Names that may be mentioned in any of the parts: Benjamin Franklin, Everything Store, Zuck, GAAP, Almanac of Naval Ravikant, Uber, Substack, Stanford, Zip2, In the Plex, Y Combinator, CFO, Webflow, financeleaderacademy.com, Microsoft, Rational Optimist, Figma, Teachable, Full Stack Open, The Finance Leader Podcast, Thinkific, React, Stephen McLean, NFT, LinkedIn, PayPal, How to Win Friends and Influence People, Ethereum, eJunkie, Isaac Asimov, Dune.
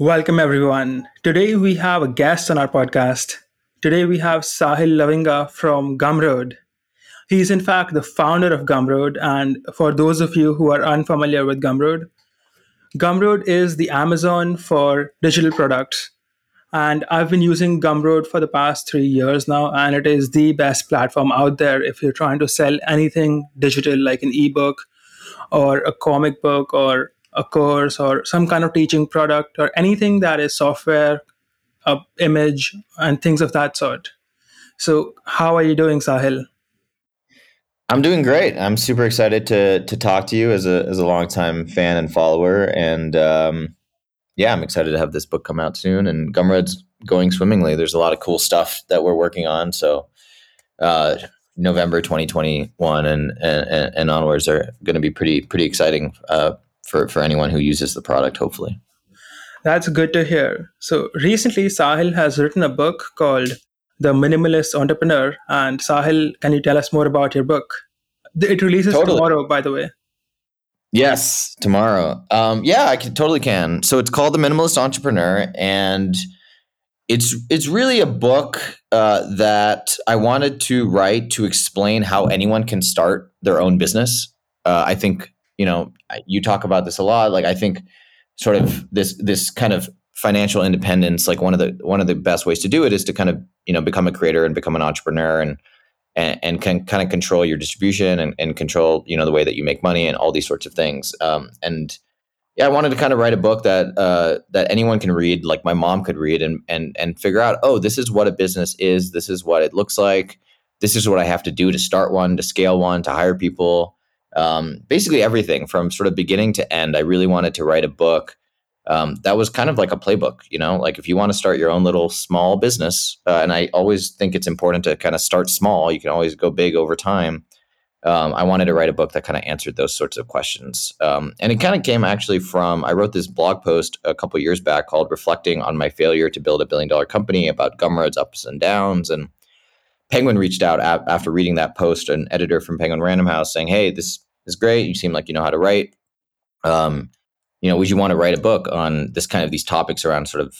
Welcome, everyone. Today, we have a guest on our podcast. Today, we have Sahil Lavinga from Gumroad. He is, in fact, the founder of Gumroad. And for those of you who are unfamiliar with Gumroad, Gumroad is the Amazon for digital products. And I've been using Gumroad for the past 3 years now, and it is the best platform out there if you're trying to sell anything digital, like an ebook or a comic book or a course or some kind of teaching product or anything that is software, image, and things of that sort. So how are you doing, Sahil? I'm doing great. I'm super excited to talk to you as a longtime fan and follower. And I'm excited to have this book come out soon. And Gumroad's going swimmingly. There's a lot of cool stuff that we're working on. So November 2021 and onwards are going to be pretty exciting for anyone who uses the product, hopefully. That's good to hear. So recently, Sahil has written a book called The Minimalist Entrepreneur. And Sahil, can you tell us more about your book? It releases tomorrow, by the way. Yes, tomorrow. I totally can. So it's called The Minimalist Entrepreneur. And it's really a book that I wanted to write to explain how anyone can start their own business. I think you talk about this a lot. Like, I think sort of this kind of financial independence, like one of the best ways to do it is to kind of, become a creator and become an entrepreneur and can kind of control your distribution and control, the way that you make money and all these sorts of things. I wanted to kind of write a book that anyone can read, like my mom could read and figure out, oh, this is what a business is. This is what it looks like. This is what I have to do to start one, to scale one, to hire people. Basically everything from sort of beginning to end. I really wanted to write a book that was kind of like a playbook, like if you want to start your own little small business, and I always think it's important to kind of start small. You can always go big over time. I wanted to write a book that kind of answered those sorts of questions. And it kind of came actually from, I wrote this blog post a couple of years back called Reflecting on My Failure to Build a $1 Billion Company, about Gumroad's ups and downs. And Penguin reached out after reading that post, an editor from Penguin Random House, saying, "Hey, this is great. You seem like you know how to write. Would you want to write a book on this kind of these topics around sort of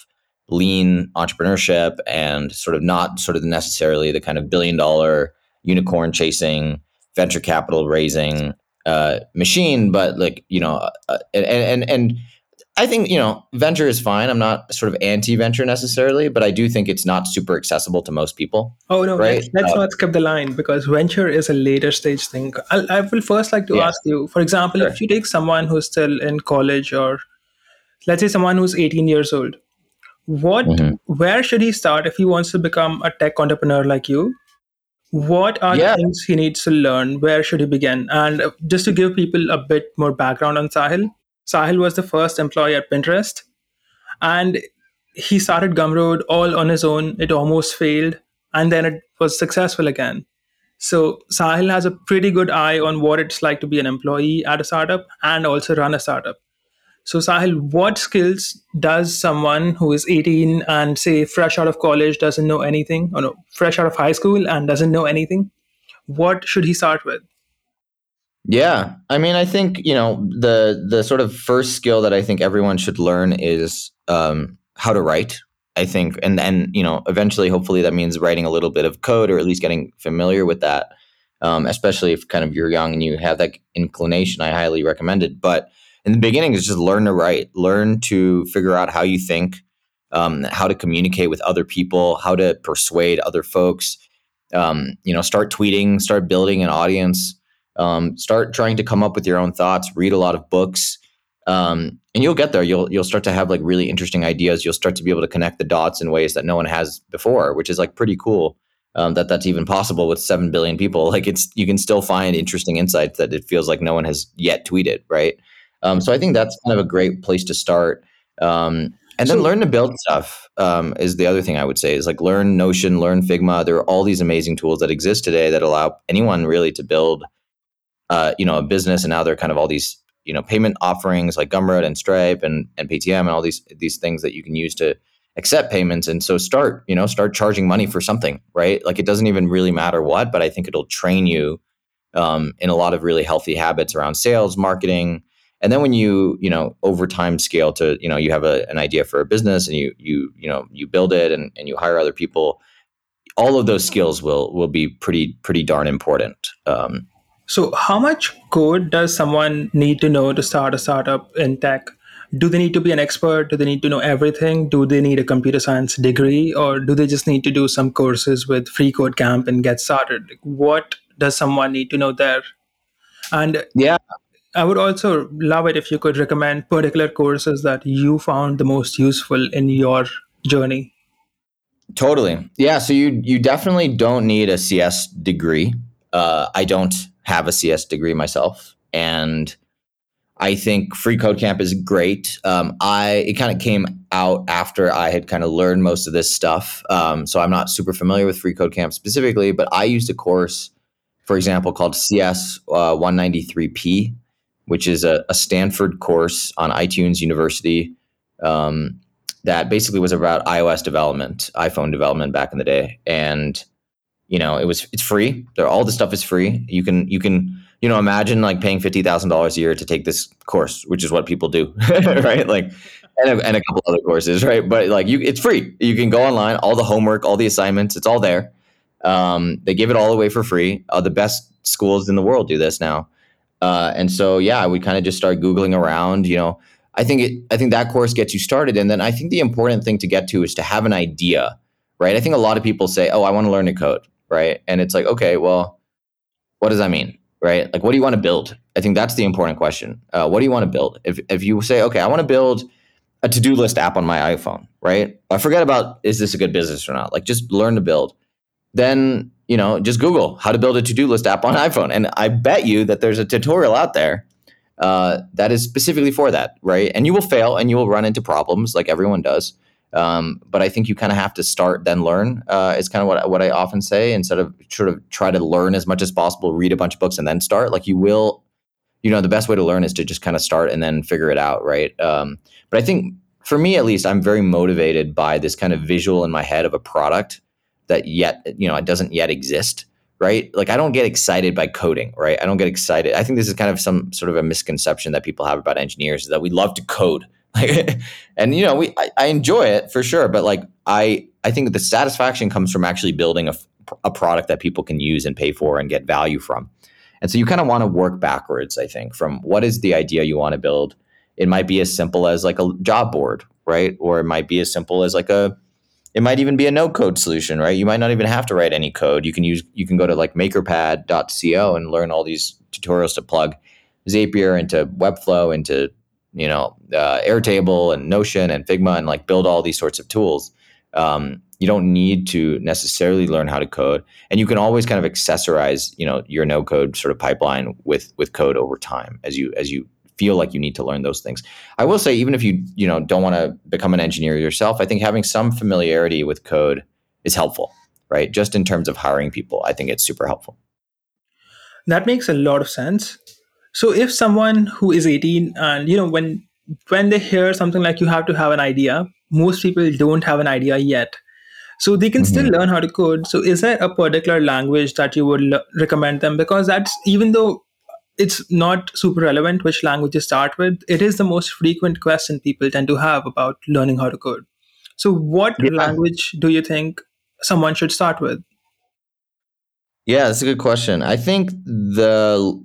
lean entrepreneurship and sort of not sort of necessarily the kind of $1 billion unicorn chasing, venture capital raising machine, but like and I think, venture is fine. I'm not sort of anti-venture necessarily, but I do think it's not super accessible to most people. Oh, no, right? Let's not skip the line, because venture is a later stage thing. I will first like to ask you, for example, if you take someone who's still in college, or let's say someone who's 18 years old, where should he start if he wants to become a tech entrepreneur like you? What are the things he needs to learn? Where should he begin? And just to give people a bit more background on Sahil, Sahil was the first employee at Pinterest, and he started Gumroad all on his own. It almost failed, and then it was successful again. So Sahil has a pretty good eye on what it's like to be an employee at a startup and also run a startup. So Sahil, what skills does someone who is 18 and say fresh out of college doesn't know anything, or no, fresh out of high school and doesn't know anything, what should he start with? Yeah. I mean, I think, the sort of first skill that I think everyone should learn is how to write, I think. And then, eventually, hopefully that means writing a little bit of code, or at least getting familiar with that, especially if kind of you're young and you have that inclination. I highly recommend it. But in the beginning, it's just learn to write, learn to figure out how you think, how to communicate with other people, how to persuade other folks, start tweeting, start building an audience. Start trying to come up with your own thoughts, read a lot of books, and you'll get there. You'll start to have like really interesting ideas. You'll start to be able to connect the dots in ways that no one has before, which is like pretty cool that's even possible with 7 billion people. Like you can still find interesting insights that it feels like no one has yet tweeted, right? So I think that's kind of a great place to start. Then learn to build stuff is the other thing I would say, is like learn Notion, learn Figma. There are all these amazing tools that exist today that allow anyone really to build a business, and now there are kind of all these, payment offerings like Gumroad and Stripe and Paytm and all these things that you can use to accept payments. And so start charging money for something, right? Like it doesn't even really matter what, but I think it'll train you in a lot of really healthy habits around sales, marketing, And then when you over time scale to, you have an idea for a business and you build it and you hire other people, all of those skills will be pretty darn important. So how much code does someone need to know to start a startup in tech? Do they need to be an expert? Do they need to know everything? Do they need a computer science degree? Or do they just need to do some courses with Free Code Camp and get started? What does someone need to know there? And yeah, I would also love it if you could recommend particular courses that you found the most useful in your journey. Totally. Yeah. So you definitely don't need a CS degree. I don't have a CS degree myself. And I think Free Code Camp is great. It kind of came out after I had kind of learned most of this stuff. So I'm not super familiar with Free Code Camp specifically, but I used a course, for example, called CS193P, which is a Stanford course on iTunes University that basically was about iOS development, iPhone development back in the day. And, it's free. All the stuff is free. You can imagine like paying $50,000 a year to take this course, which is what people do, right? Like, and a couple other courses, right? But like, it's free. You can go online, all the homework, all the assignments, it's all there. They give it all away for free. The best schools in the world do this now. And so, yeah, we kind of just start Googling around. I think that course gets you started. And then I think the important thing to get to is to have an idea, right? I think a lot of people say, oh, I want to learn to code, right? And it's like, okay, well, what does that mean? Right? Like, what do you want to build? I think that's the important question. What do you want to build? If you say, okay, I want to build a to-do list app on my iPhone, right? I forget about, is this a good business or not? Like, just learn to build. Then, just Google how to build a to-do list app on iPhone. And I bet you that there's a tutorial out there that is specifically for that, right? And you will fail and you will run into problems like everyone does. But I think you kind of have to start, then learn. It's kind of what I often say, instead of sort of try to learn as much as possible, read a bunch of books and then start. Like, you will, the best way to learn is to just kind of start and then figure it out, right? But I think for me, at least, I'm very motivated by this kind of visual in my head of a product that it doesn't yet exist, right? Like, I don't get excited by coding, right? I don't get excited. I think this is kind of some sort of a misconception that people have about engineers, is that we love to code. Like, and I enjoy it for sure, but like I think the satisfaction comes from actually building a product that people can use and pay for and get value from. And so you kind of want to work backwards, I think, from what is the idea you want to build. It might be as simple as like a job board, right? Or it might be as simple as it might even be a no code solution, right? You might not even have to write any code. You can go to like makerpad.co and learn all these tutorials to plug Zapier into Webflow into Airtable and Notion and Figma and like build all these sorts of tools. You don't need to necessarily learn how to code, and you can always kind of accessorize, your no code sort of pipeline with code over time as you feel like you need to learn those things. I will say, even if you don't want to become an engineer yourself, I think having some familiarity with code is helpful, right? Just in terms of hiring people, I think it's super helpful. That makes a lot of sense. So if someone who is 18 and, when they hear something like you have to have an idea, most people don't have an idea yet. So they can still learn how to code. So is there a particular language that you would recommend them? Because that's, even though it's not super relevant which language you start with, it is the most frequent question people tend to have about learning how to code. So what language do you think someone should start with? Yeah, that's a good question. I think the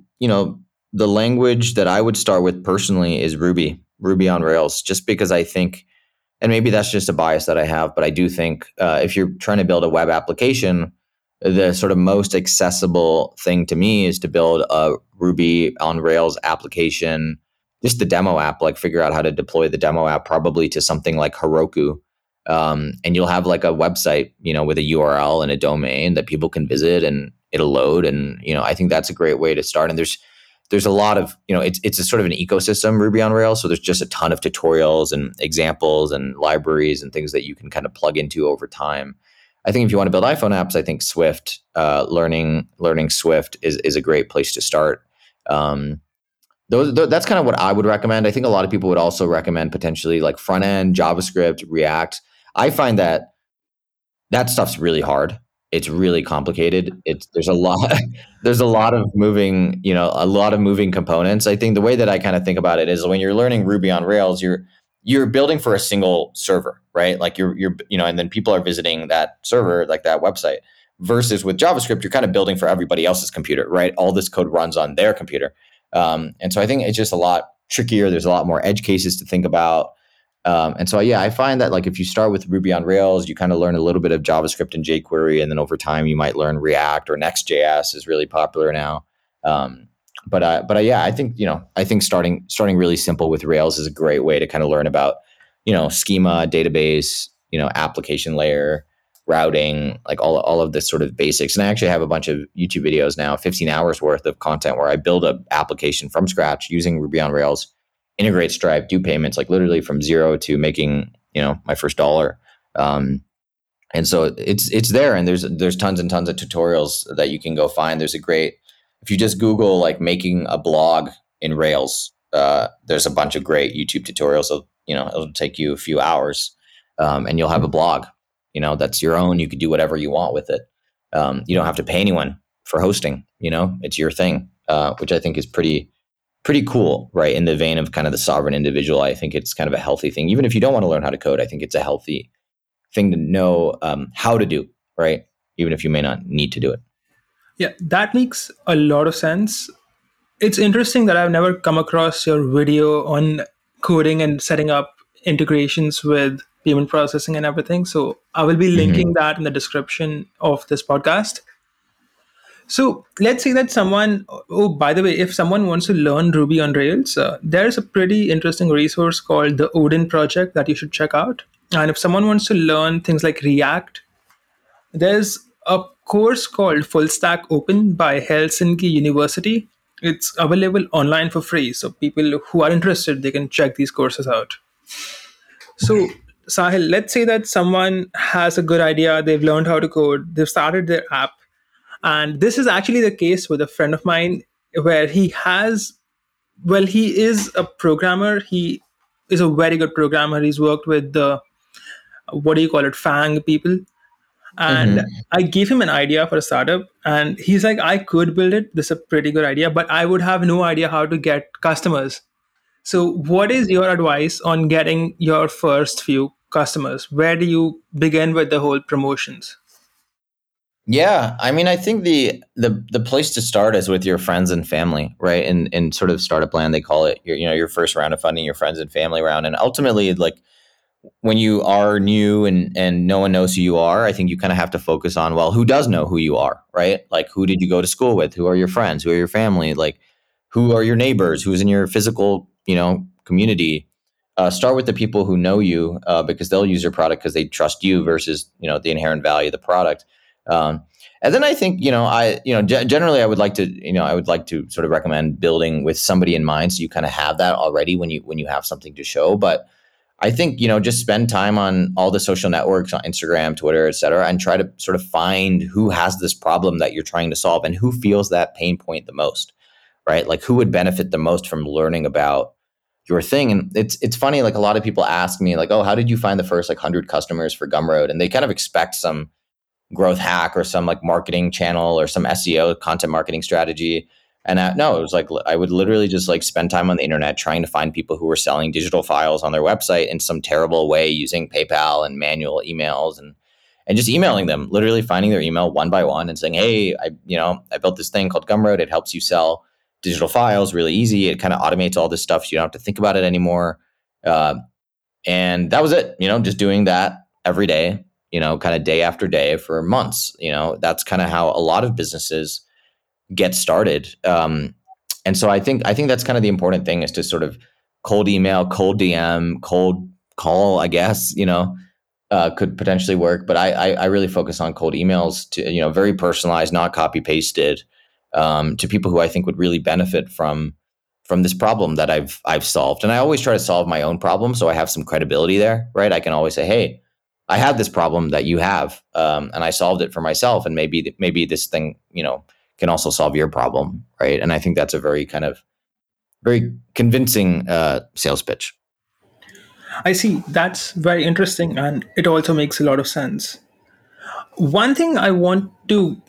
language that I would start with personally is Ruby on Rails, just because I think, and maybe that's just a bias that I have, but I do think if you're trying to build a web application, the sort of most accessible thing to me is to build a Ruby on Rails application, just the demo app, like figure out how to deploy the demo app probably to something like Heroku. And you'll have like a website, with a URL and a domain that people can visit and it'll load. And, I think that's a great way to start. And there's a lot of, it's a sort of an ecosystem, Ruby on Rails. So there's just a ton of tutorials and examples and libraries and things that you can kind of plug into over time. I think if you want to build iPhone apps, I think Swift, learning Swift is a great place to start. That's kind of what I would recommend. I think a lot of people would also recommend potentially like front end, JavaScript, React. I find that stuff's really hard. It's really complicated. There's a lot of moving components. I think the way that I kind of think about it is when you're learning Ruby on Rails, you're building for a single server, right? Like you're and then people are visiting that server, like that website. Versus with JavaScript, you're kind of building for everybody else's computer, right? All this code runs on their computer. And so I think it's just a lot trickier. There's a lot more edge cases to think about. And so, yeah, I find that like if you start with Ruby on Rails, you kind of learn a little bit of JavaScript and jQuery, and then over time you might learn React or Next.js is really popular now. But I think starting really simple with Rails is a great way to kind of learn about, schema, database, application layer, routing, like all of this sort of basics. And I actually have a bunch of YouTube videos now, 15 hours worth of content where I build an application from scratch using Ruby on Rails, integrate Stripe, do payments, like literally from zero to making, my first dollar. And so it's there, and there's tons and tons of tutorials that you can go find. There's a great, if you just Google like making a blog in Rails, there's a bunch of great YouTube tutorials. So, it'll take you a few hours, and you'll have a blog, that's your own. You can do whatever you want with it. You don't have to pay anyone for hosting, it's your thing, which I think is pretty cool, right? In the vein of kind of the sovereign individual, I think it's kind of a healthy thing. Even if you don't want to learn how to code, I think it's a healthy thing to know how to do, right? Even if you may not need to do it. Yeah, that makes a lot of sense. It's interesting that I've never come across your video on coding and setting up integrations with payment processing and everything. So I will be linking that in the description of this podcast. So let's say that if someone wants to learn Ruby on Rails, there's a pretty interesting resource called the Odin Project that you should check out. And if someone wants to learn things like React, there's a course called Full Stack Open by Helsinki University. It's available online for free. So people who are interested, they can check these courses out. So Sahil, let's say that someone has a good idea. They've learned how to code. They've started their app. And this is actually the case with a friend of mine where he is a programmer. He is a very good programmer. He's worked with the, FANG people. And I gave him an idea for a startup, and he's like, I could build it. This is a pretty good idea, but I would have no idea how to get customers. So what is your advice on getting your first few customers? Where do you begin with the whole promotions? Yeah, I mean, I think the place to start is with your friends and family, right? In sort of startup land, they call it your first round of funding, your friends and family round. And ultimately, like when you are new and no one knows who you are, I think you kind of have to focus on, well, who does know who you are, right? Like, who did you go to school with? Who are your friends? Who are your family? Like, who are your neighbors? Who's in your physical, community? Start with the people who know you because they'll use your product because they trust you versus, the inherent value of the product. And then I think, generally I would like to, sort of recommend building with somebody in mind. So you kind of have that already when you have something to show, but I think, just spend time on all the social networks on Instagram, Twitter, etc., and try to sort of find who has this problem that you're trying to solve and who feels that pain point the most, right? Like who would benefit the most from learning about your thing. And it's funny, like a lot of people ask me like, oh, how did you find the first 100 customers for Gumroad? And they kind of expect some growth hack or some like marketing channel or some SEO content marketing strategy. And no, it was like, I would literally just like spend time on the internet trying to find people who were selling digital files on their website in some terrible way using PayPal and manual emails and just emailing them, literally finding their email one by one and saying, hey, I built this thing called Gumroad. It helps you sell digital files really easy. It kind of automates all this stuff, so you don't have to think about it anymore. And that was it, just doing that every day, kind of day after day for months. That's kind of how a lot of businesses get started. And so I think that's kind of the important thing is to sort of cold email, cold DM, cold call, I guess, could potentially work. But I really focus on cold emails to, very personalized, not copy pasted, to people who I think would really benefit from this problem that I've solved. And I always try to solve my own problem. So I have some credibility there, right? I can always say, hey, I have this problem that you have, and I solved it for myself. And maybe this thing, can also solve your problem, right? And I think that's a very kind of very convincing sales pitch. I see. That's very interesting, and it also makes a lot of sense. One thing I want to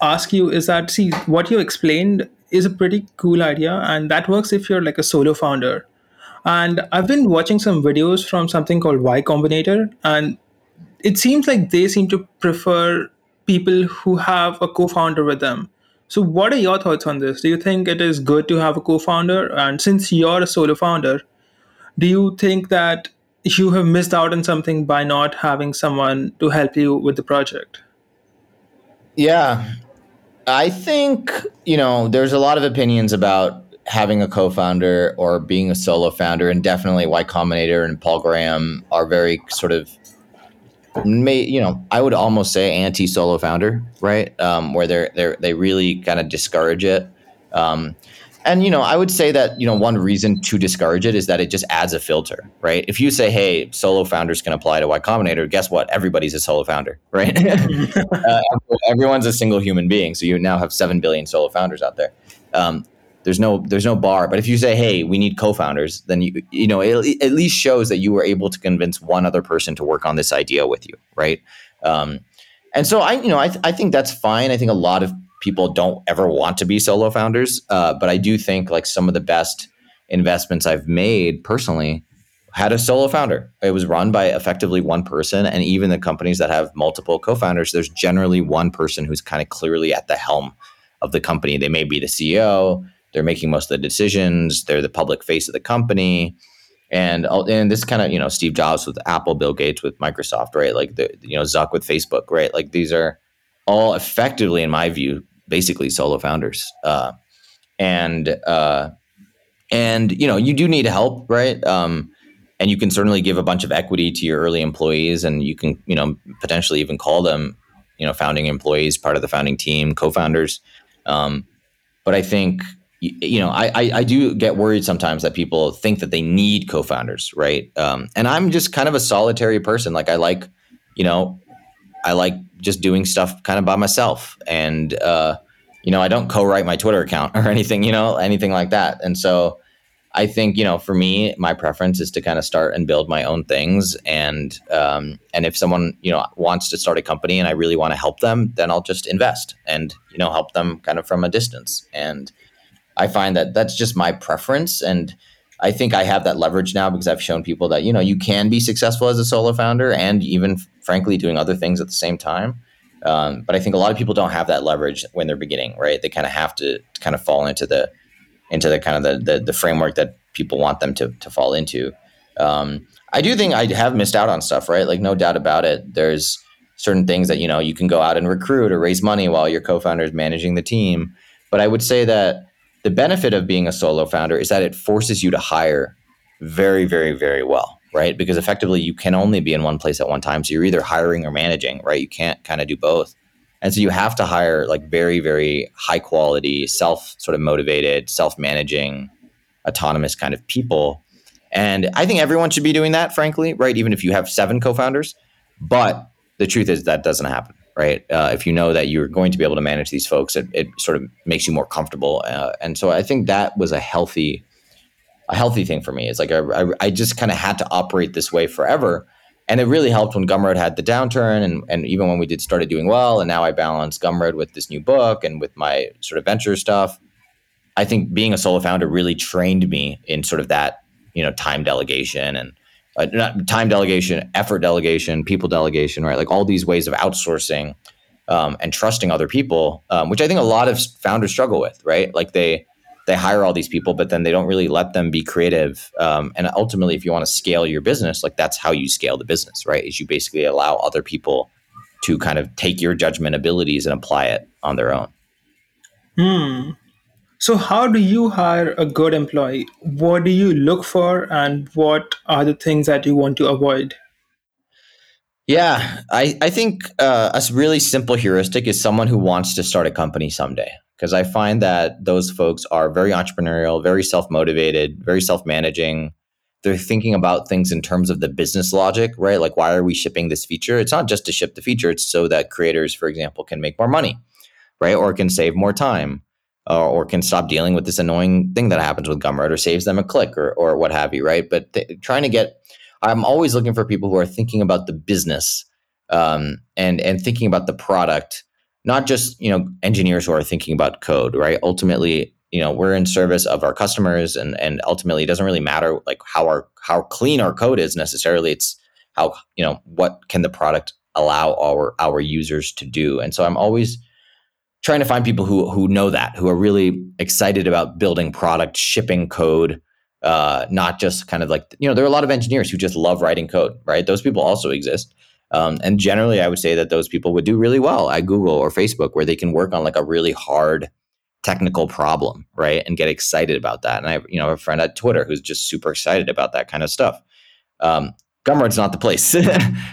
ask you is that, see, what you explained is a pretty cool idea, and that works if you're like a solo founder. And I've been watching some videos from something called Y Combinator, and it seems like they seem to prefer people who have a co-founder with them. So what are your thoughts on this? Do you think it is good to have a co-founder? And since you're a solo founder, do you think that you have missed out on something by not having someone to help you with the project? Yeah, I think, you know, there's a lot of opinions about having a co-founder or being a solo founder, and definitely Y Combinator and Paul Graham are very sort of, you know, I would almost say anti-solo founder, right? Where they really kind of discourage it. And, you know, I would say that, you know, one reason to discourage it is that it just adds a filter, right? If you say, hey, solo founders can apply to Y Combinator, guess what? Everybody's a solo founder, right? Everyone's a single human being. So you now have 7 billion solo founders out there. There's no bar. But if you say, hey, we need co-founders, then, you know, it at least shows that you were able to convince one other person to work on this idea with you, right? And so I think that's fine. I think a lot of people don't ever want to be solo founders. But I do think like some of the best investments I've made personally had a solo founder. It was run by effectively one person. And even the companies that have multiple co-founders, there's generally one person who's kind of clearly at the helm of the company. They may be the CEO. They're making most of the decisions. They're the public face of the company. And this kind of, you know, Steve Jobs with Apple, Bill Gates with Microsoft, right? Like, you know, Zuck with Facebook, right? Like these are all effectively, in my view, basically solo founders. And you know, you do need help, right? And you can certainly give a bunch of equity to your early employees, and you can, you know, potentially even call them, you know, founding employees, part of the founding team, co-founders. But I think, you know, I do get worried sometimes that people think that they need co-founders, right? And I'm just kind of a solitary person. Like I like, you know, I like just doing stuff kind of by myself, and, you know, I don't co-write my Twitter account or anything, you know, anything like that. And so I think, you know, for me, my preference is to kind of start and build my own things. And if someone, you know, wants to start a company and I really want to help them, then I'll just invest and, you know, help them kind of from a distance. And I find that that's just my preference. And I think I have that leverage now because I've shown people that, you know, you can be successful as a solo founder and even frankly doing other things at the same time. But I think a lot of people don't have that leverage when they're beginning, right? They kind of have to kind of fall into the kind of the framework that people want them to fall into. I do think I have missed out on stuff, right? Like no doubt about it. There's certain things that, you know, you can go out and recruit or raise money while your co-founder is managing the team. But I would say that the benefit of being a solo founder is that it forces you to hire very, very, very well, right? Because effectively you can only be in one place at one time. So you're either hiring or managing, right? You can't kind of do both. And so you have to hire like very, very high quality, self sort of motivated, self-managing, autonomous kind of people. And I think everyone should be doing that, frankly, right? Even if you have 7 co-founders, but the truth is that doesn't happen. Right. If you know that you're going to be able to manage these folks, it sort of makes you more comfortable. And so I think that was a healthy thing for me. It's like I just kind of had to operate this way forever. And it really helped when Gumroad had the downturn and even when we started doing well. And now I balance Gumroad with this new book and with my sort of venture stuff. I think being a solo founder really trained me in sort of that, you know, time delegation and not time delegation, effort delegation, people delegation, right? Like all these ways of outsourcing and trusting other people, which I think a lot of founders struggle with, right? Like they hire all these people, but then they don't really let them be creative. And ultimately, if you want to scale your business, like that's how you scale the business, right? Is you basically allow other people to kind of take your judgment abilities and apply it on their own. So how do you hire a good employee? What do you look for, and what are the things that you want to avoid? Yeah, I think a really simple heuristic is someone who wants to start a company someday, because I find that those folks are very entrepreneurial, very self-motivated, very self-managing. They're thinking about things in terms of the business logic, right? Like, why are we shipping this feature? It's not just to ship the feature. It's so that creators, for example, can make more money, right? Or can save more time. Or can stop dealing with this annoying thing that happens with Gumroad, or saves them a click, or what have you, right? But I'm always looking for people who are thinking about the business and thinking about the product, not just, you know, engineers who are thinking about code, right? Ultimately, you know, we're in service of our customers, and ultimately it doesn't really matter like how clean our code is necessarily. It's how, you know, what can the product allow our users to do. And so I'm always trying to find people who know that, who are really excited about building product, shipping code, not just kind of like, you know, there are a lot of engineers who just love writing code, right? Those people also exist. And generally, I would say that those people would do really well at Google or Facebook, where they can work on like a really hard technical problem, right? And get excited about that. And I, you know, a friend at Twitter who's just super excited about that kind of stuff. Gumroad's not the place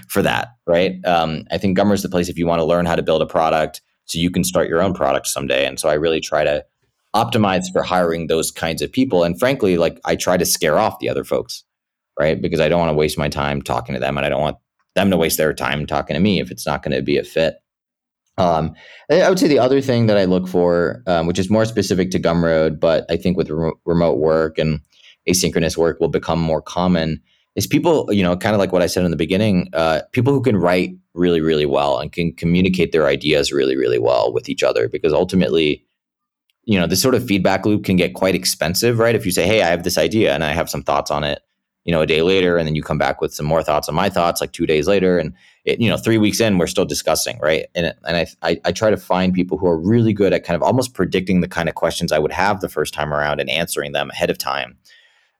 for that, right? I think Gumroad's the place if you want to learn how to build a product so you can start your own product someday. And so I really try to optimize for hiring those kinds of people. And frankly, like I try to scare off the other folks, right? Because I don't want to waste my time talking to them, and I don't want them to waste their time talking to me if it's not going to be a fit. I would say the other thing that I look for, which is more specific to Gumroad, but I think with remote work and asynchronous work will become more common, is people, you know, kind of like what I said in the beginning, people who can write really, really well and can communicate their ideas really, really well with each other. Because ultimately, you know, this sort of feedback loop can get quite expensive, right? If you say, hey, I have this idea and I have some thoughts on it, you know, a day later, and then you come back with some more thoughts on my thoughts, like 2 days later, and it, you know, 3 weeks in, we're still discussing, right? And I try to find people who are really good at kind of almost predicting the kind of questions I would have the first time around and answering them ahead of time.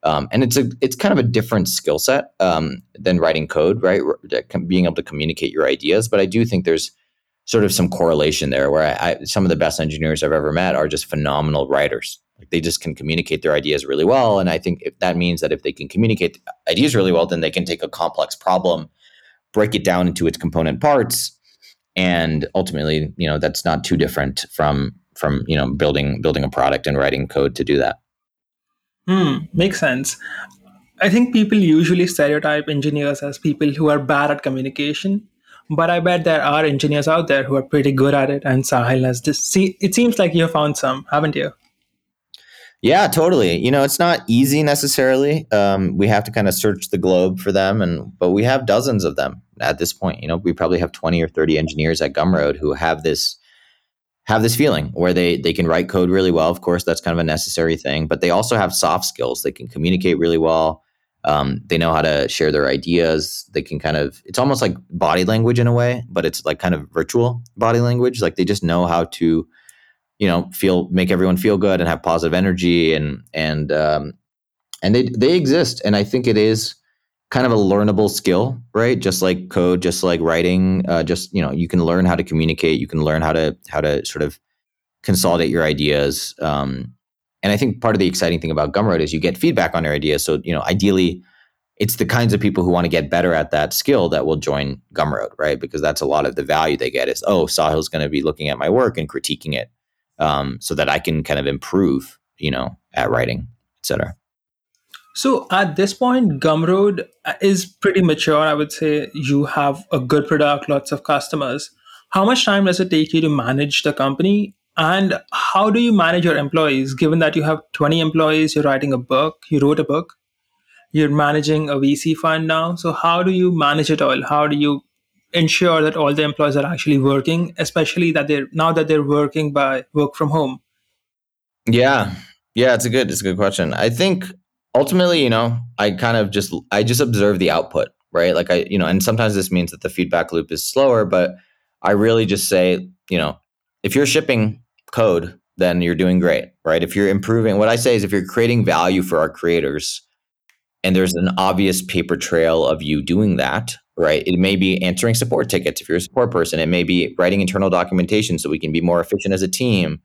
And it's kind of a different skill set than writing code, right? Being able to communicate your ideas, but I do think there's sort of some correlation there, where I some of the best engineers I've ever met are just phenomenal writers. Like they just can communicate their ideas really well. And I think if that means that if they can communicate ideas really well, then they can take a complex problem, break it down into its component parts. And ultimately, you know, that's not too different from you know, building a product and writing code to do that. Makes sense. I think people usually stereotype engineers as people who are bad at communication. But I bet there are engineers out there who are pretty good at it. And Sahil has this. See, it seems like you found some, haven't you? Yeah, totally. You know, it's not easy necessarily. We have to kind of search the globe for them, but we have dozens of them at this point. You know, we probably have 20 or 30 engineers at Gumroad who have this feeling where they can write code really well. Of course, that's kind of a necessary thing, but they also have soft skills. They can communicate really well. They know how to share their ideas. They can kind of, it's almost like body language in a way, but it's like kind of virtual body language. Like they just know how to, you know, make everyone feel good and have positive energy, and they exist. And I think it is kind of a learnable skill, right? Just like code, just like writing, just, you know, you can learn how to communicate, you can learn how to sort of consolidate your ideas. And I think part of the exciting thing about Gumroad is you get feedback on your ideas. So, you know, ideally it's the kinds of people who want to get better at that skill that will join Gumroad, right? Because that's a lot of the value they get is, oh, Sahil's going to be looking at my work and critiquing it. So that I can kind of improve, you know, at writing, et cetera. So at this point, Gumroad is pretty mature. I would say you have a good product, lots of customers. How much time does it take you to manage the company? And how do you manage your employees, given that you have 20 employees, you're writing a book, you wrote a book, you're managing a VC fund now. So how do you manage it all? How do you ensure that all the employees are actually working, especially that they're working by work from home? Yeah, it's a good question. I think ultimately, you know, I just observe the output, right? Like I, you know, and sometimes this means that the feedback loop is slower, but I really just say, you know, if you're shipping code, then you're doing great, right? If you're improving, what I say is if you're creating value for our creators and there's an obvious paper trail of you doing that, right? It may be answering support tickets if you're a support person. It may be writing internal documentation so we can be more efficient as a team.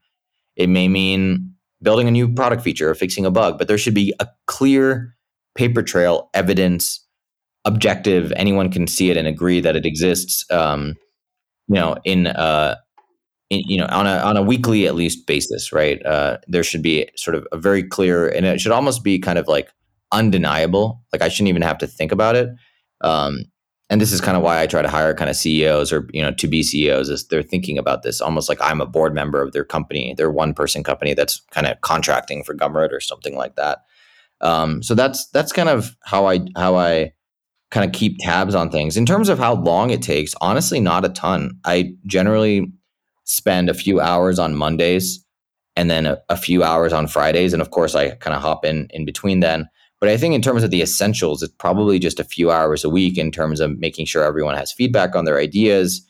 It may mean building a new product feature or fixing a bug, but there should be a clear paper trail, evidence, objective. Anyone can see it and agree that it exists. You know, on a weekly at least basis, right? There should be sort of a very clear, and it should almost be kind of like undeniable. Like I shouldn't even have to think about it. And this is kind of why I try to hire kind of CEOs or, you know, to-be CEOs, is they're thinking about this almost like I'm a board member of their company. They're one-person company that's kind of contracting for Gumroad or something like that. So that's kind of how I kind of keep tabs on things. In terms of how long it takes, honestly, not a ton. I generally spend a few hours on Mondays and then a few hours on Fridays. And of course, I kind of hop in between then. But I think in terms of the essentials, it's probably just a few hours a week in terms of making sure everyone has feedback on their ideas,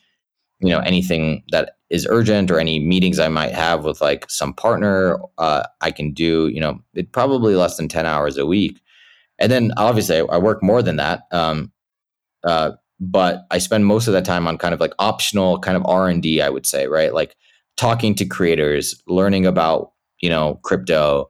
you know, anything that is urgent or any meetings I might have with like some partner, I can do, you know, it probably less than 10 hours a week. And then obviously I work more than that. But I spend most of that time on kind of like optional kind of R&D, I would say, right? Like talking to creators, learning about, you know, crypto,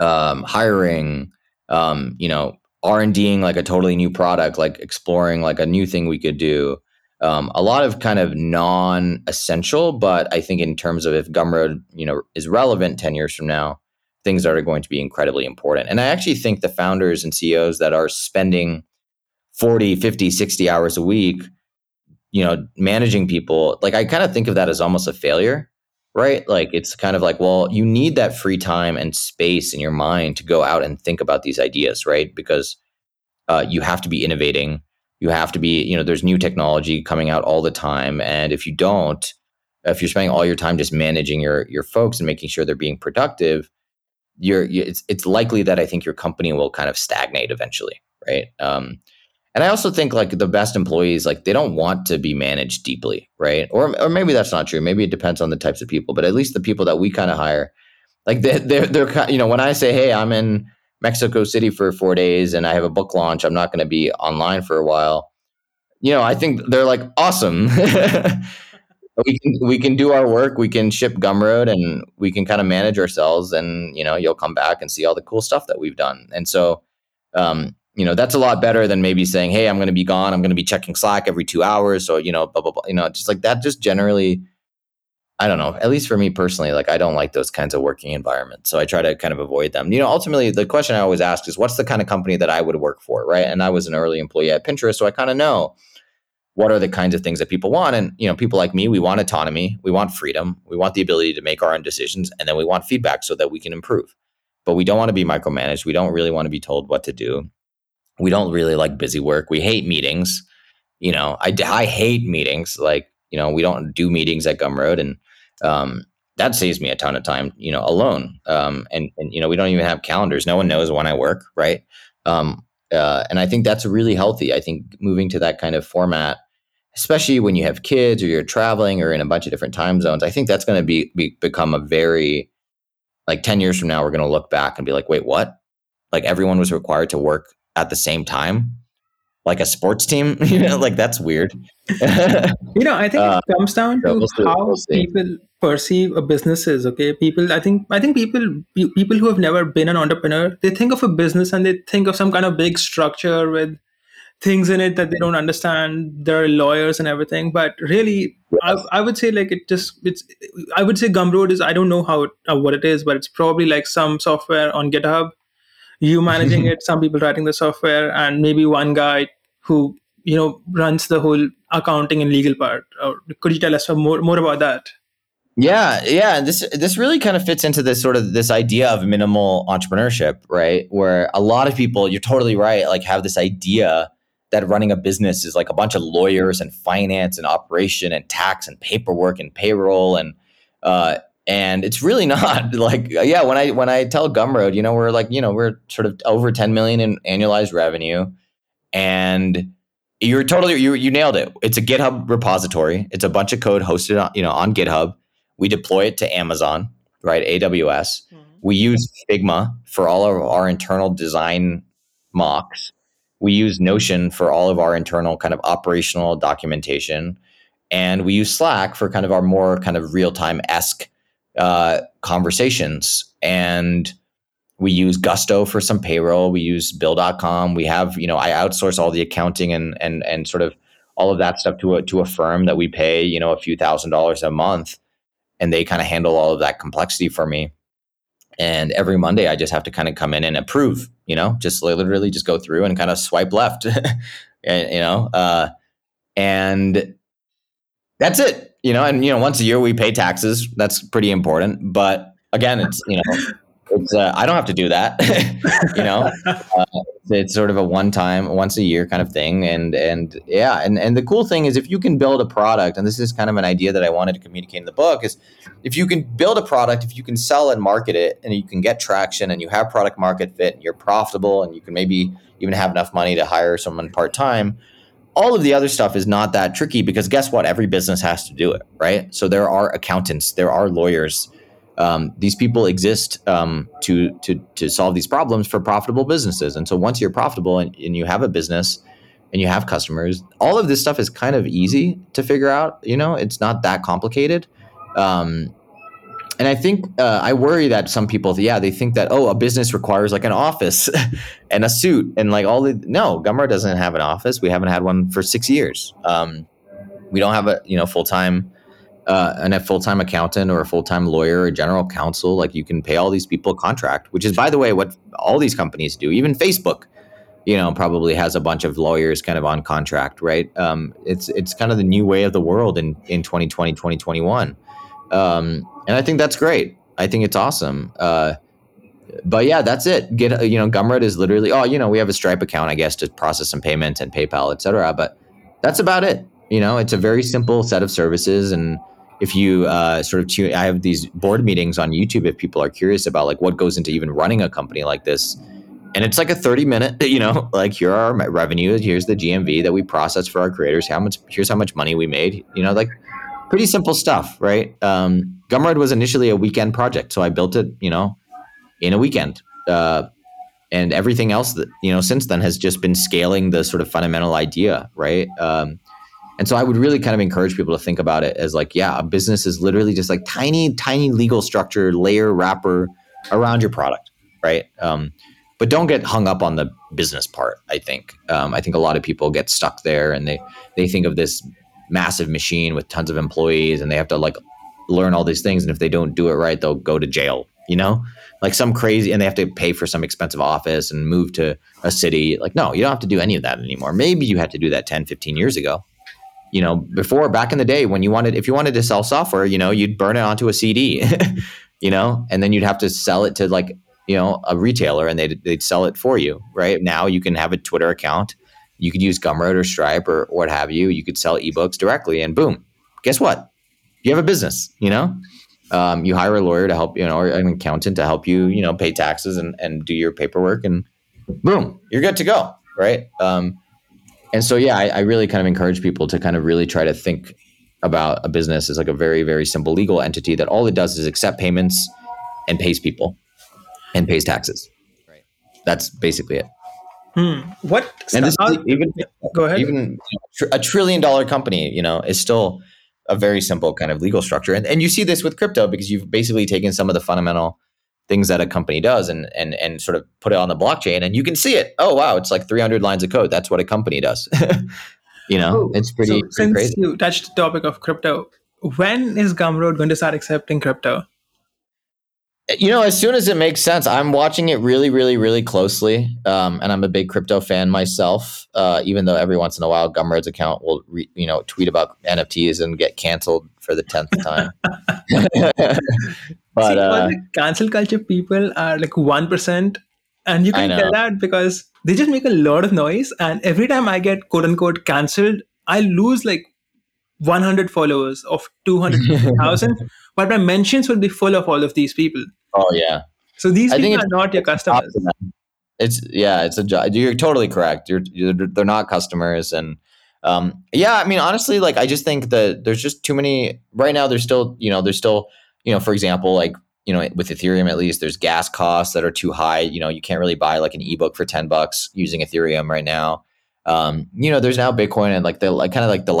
hiring, you know, R&Ding like a totally new product, like exploring like a new thing we could do. A lot of kind of non-essential, but I think in terms of if Gumroad, you know, is relevant 10 years from now, things that are going to be incredibly important. And I actually think the founders and CEOs that are spending 40, 50, 60 hours a week, you know, managing people, like I kind of think of that as almost a failure, right? Like it's kind of like, well, you need that free time and space in your mind to go out and think about these ideas, right? Because you have to be innovating. You have to be, you know, there's new technology coming out all the time. And if you don't, if you're spending all your time just managing your folks and making sure they're being productive, it's likely that I think your company will kind of stagnate eventually, right? And I also think like the best employees, like they don't want to be managed deeply, right? Or maybe that's not true. Maybe it depends on the types of people, but at least the people that we kind of hire, like they're you know, when I say, hey, I'm in Mexico City for 4 days and I have a book launch, I'm not going to be online for a while. You know, I think they're like, awesome. we can do our work. We can ship Gumroad and we can kind of manage ourselves and, you know, you'll come back and see all the cool stuff that we've done. And so, you know, that's a lot better than maybe saying, hey, I'm going to be gone. I'm going to be checking Slack every 2 hours. So, you know, blah, blah, blah, you know, just like that, just generally, I don't know, at least for me personally, like I don't like those kinds of working environments. So I try to kind of avoid them. You know, ultimately, the question I always ask is what's the kind of company that I would work for, right? And I was an early employee at Pinterest, so I kind of know what are the kinds of things that people want. And, you know, people like me, we want autonomy, we want freedom, we want the ability to make our own decisions, and then we want feedback so that we can improve. But we don't want to be micromanaged. We don't really want to be told what to do. We don't really like busy work. We hate meetings. You know, I hate meetings. Like, you know, we don't do meetings at Gumroad, and that saves me a ton of time, you know, alone. And, you know, we don't even have calendars. No one knows when I work, right? And I think that's really healthy. I think moving to that kind of format, especially when you have kids or you're traveling or in a bunch of different time zones, I think that's going to become a very, like 10 years from now, we're going to look back and be like, wait, what? Like everyone was required to work at the same time. Like a sports team, you know, like that's weird. You know, I think it comes down to people perceive businesses. Okay, people. I think people who have never been an entrepreneur, they think of a business and they think of some kind of big structure with things in it that they don't understand. There are lawyers and everything, but really, yes. I would say like I would say Gumroad is. I don't know what it is, but it's probably like some software on GitHub. You managing it, some people writing the software, and maybe one guy who, you know, runs the whole accounting and legal part. Or could you tell us more about that? Yeah. This really kind of fits into this sort of this idea of minimal entrepreneurship, right? Where a lot of people, you're totally right, like have this idea that running a business is like a bunch of lawyers and finance and operation and tax and paperwork and payroll and it's really not like, yeah, when I tell Gumroad, you know, we're like, you know, we're sort of over 10 million in annualized revenue, and you're totally, you nailed it. It's a GitHub repository. It's a bunch of code hosted on, you know, on GitHub. We deploy it to Amazon, right? AWS. Mm-hmm. We use Figma for all of our internal design mocks. We use Notion for all of our internal kind of operational documentation. And we use Slack for kind of our more kind of real-time-esque conversations, and we use Gusto for some payroll. We use bill.com. We have, you know, I outsource all the accounting and sort of all of that stuff to a firm that we pay, you know, a few $1,000s a month, and they kind of handle all of that complexity for me. And every Monday I just have to kind of come in and approve, you know, just literally just go through and kind of swipe left, and, you know, and that's it. You know, and, you know, once a year we pay taxes. That's pretty important. But again, it's, you know, it's, I don't have to do that. You know, it's sort of a once a year kind of thing. And yeah. And the cool thing is, if you can build a product, and this is kind of an idea that I wanted to communicate in the book, is if you can build a product, if you can sell and market it, and you can get traction, and you have product market fit, and you're profitable, and you can maybe even have enough money to hire someone part-time, all of the other stuff is not that tricky, because guess what? Every business has to do it, right? So there are accountants, there are lawyers. These people exist to solve these problems for profitable businesses. And so once you're profitable and you have a business and you have customers, all of this stuff is kind of easy to figure out. You know, it's not that complicated. And I think I worry that some people, they think that, a business requires like an office and a suit and like all the, no, Gumroad doesn't have an office. We haven't had one for 6 years. We don't have a full-time accountant or a full-time lawyer or general counsel. Like, you can pay all these people a contract, which is, by the way, what all these companies do. Even Facebook, probably has a bunch of lawyers kind of on contract, right? It's kind of the new way of the world in 2020, 2021. And I think that's great. I think it's awesome. But yeah, that's it. Gumroad is literally, we have a Stripe account, I guess, to process some payments and PayPal, et cetera. But that's about it. It's a very simple set of services. And if you I have these board meetings on YouTube, if people are curious about like what goes into even running a company like this. And it's like a 30-minute, like, here are my revenues, here's the GMV that we process for our creators, here's how much money we made, like pretty simple stuff, right? Gumroad was initially a weekend project, so I built it, in a weekend. And everything else that, since then has just been scaling the sort of fundamental idea, right? And so I would really kind of encourage people to think about it as like, a business is literally just like tiny, tiny legal structure, layer, wrapper around your product, right? But don't get hung up on the business part, I think. I think a lot of people get stuck there, and they think of this massive machine with tons of employees, and they have to like learn all these things. And if they don't do it right, they'll go to jail, and they have to pay for some expensive office and move to a city. Like, no, you don't have to do any of that anymore. Maybe you had to do that 10, 15 years ago. Before, back in the day, when if you wanted to sell software, you'd burn it onto a CD, and then you'd have to sell it to like, a retailer, and they'd sell it for you. Right now, you can have a Twitter account. You could use Gumroad or Stripe or what have you. You could sell eBooks directly, and boom, guess what? You have a business, you hire a lawyer to help, or an accountant to help you, pay taxes and do your paperwork, and boom, you're good to go. Right. And so, I really kind of encourage people to kind of really try to think about a business as like a very, very simple legal entity that all it does is accept payments and pays people and pays taxes. Right. That's basically it. What? And this is go ahead. Even a $1 trillion company, is still a very simple kind of legal structure. And you see this with crypto, because you've basically taken some of the fundamental things that a company does and sort of put it on the blockchain, and you can see it. Oh, wow. It's like 300 lines of code. That's what a company does. It's pretty since crazy. You touched the topic of crypto, when is Gumroad going to start accepting crypto? As soon as it makes sense. I'm watching it really, really, really closely. And I'm a big crypto fan myself, even though every once in a while Gumroad's account will tweet about NFTs and get canceled for the 10th time. But see, all the cancel culture people are like 1%, and you can tell that because they just make a lot of noise. And every time I get quote unquote canceled, I lose like 100 followers of 200,000, but my mentions will be full of all of these people. Oh yeah. So these people are not your customers. It's a job. You're totally correct. They're not customers. And honestly, like, I just think that there's just too many right now. There's still, for example, like, with Ethereum, at least there's gas costs that are too high. You can't really buy like an ebook for $10 using Ethereum right now. There's now Bitcoin and like the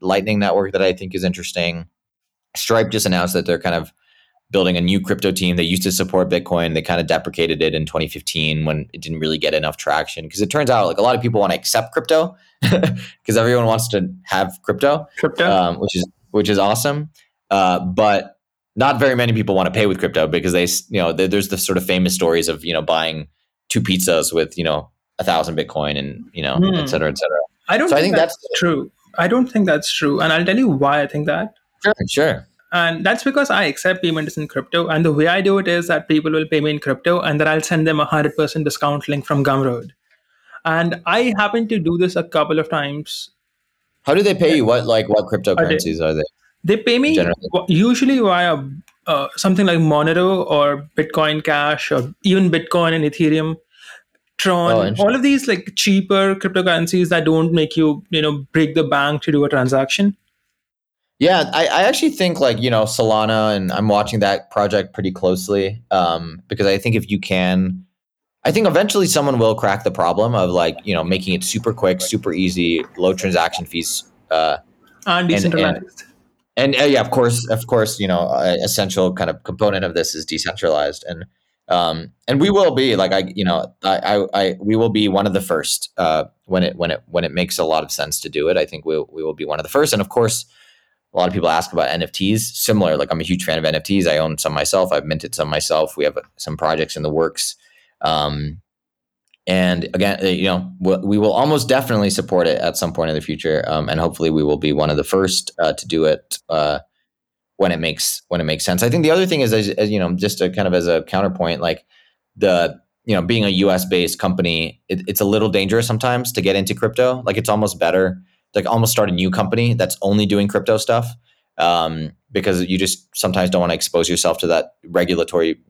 Lightning Network that I think is interesting. Stripe just announced that they're kind of building a new crypto team. They used to support Bitcoin. They kind of deprecated it in 2015 when it didn't really get enough traction, because it turns out like a lot of people want to accept crypto because everyone wants to have crypto, which is awesome. But not very many people want to pay with crypto, because they, there's the sort of famous stories of, buying two pizzas with, 1,000 Bitcoin and, et cetera, et cetera. I don't think that's true. And I'll tell you why I think that. Sure. And that's because I accept payments in crypto. And the way I do it is that people will pay me in crypto and then I'll send them a 100% discount link from Gumroad. And I happen to do this a couple of times. How do they pay you? What cryptocurrencies are they? They pay me generally? Usually via something like Monero or Bitcoin Cash or even Bitcoin and Ethereum, Tron, all of these like cheaper cryptocurrencies that don't make you, break the bank to do a transaction. Yeah, I actually think Solana, and I'm watching that project pretty closely because I think I think eventually someone will crack the problem of making it super quick, super easy, low transaction fees. And decentralized. And of course, essential kind of component of this is decentralized. And we will be we will be one of the first when it makes a lot of sense to do it. I think we will be one of the first. And of course, a lot of people ask about NFTs. Similar, I'm a huge fan of NFTs. I own some myself. I've minted some myself. We have some projects in the works. And again, we will almost definitely support it at some point in the future. And hopefully we will be one of the first to do it when it makes sense. I think the other thing is, just to kind of as a counterpoint, being a US-based company, it's a little dangerous sometimes to get into crypto. It's almost better. Almost start a new company that's only doing crypto stuff because you just sometimes don't want to expose yourself to that regulatory,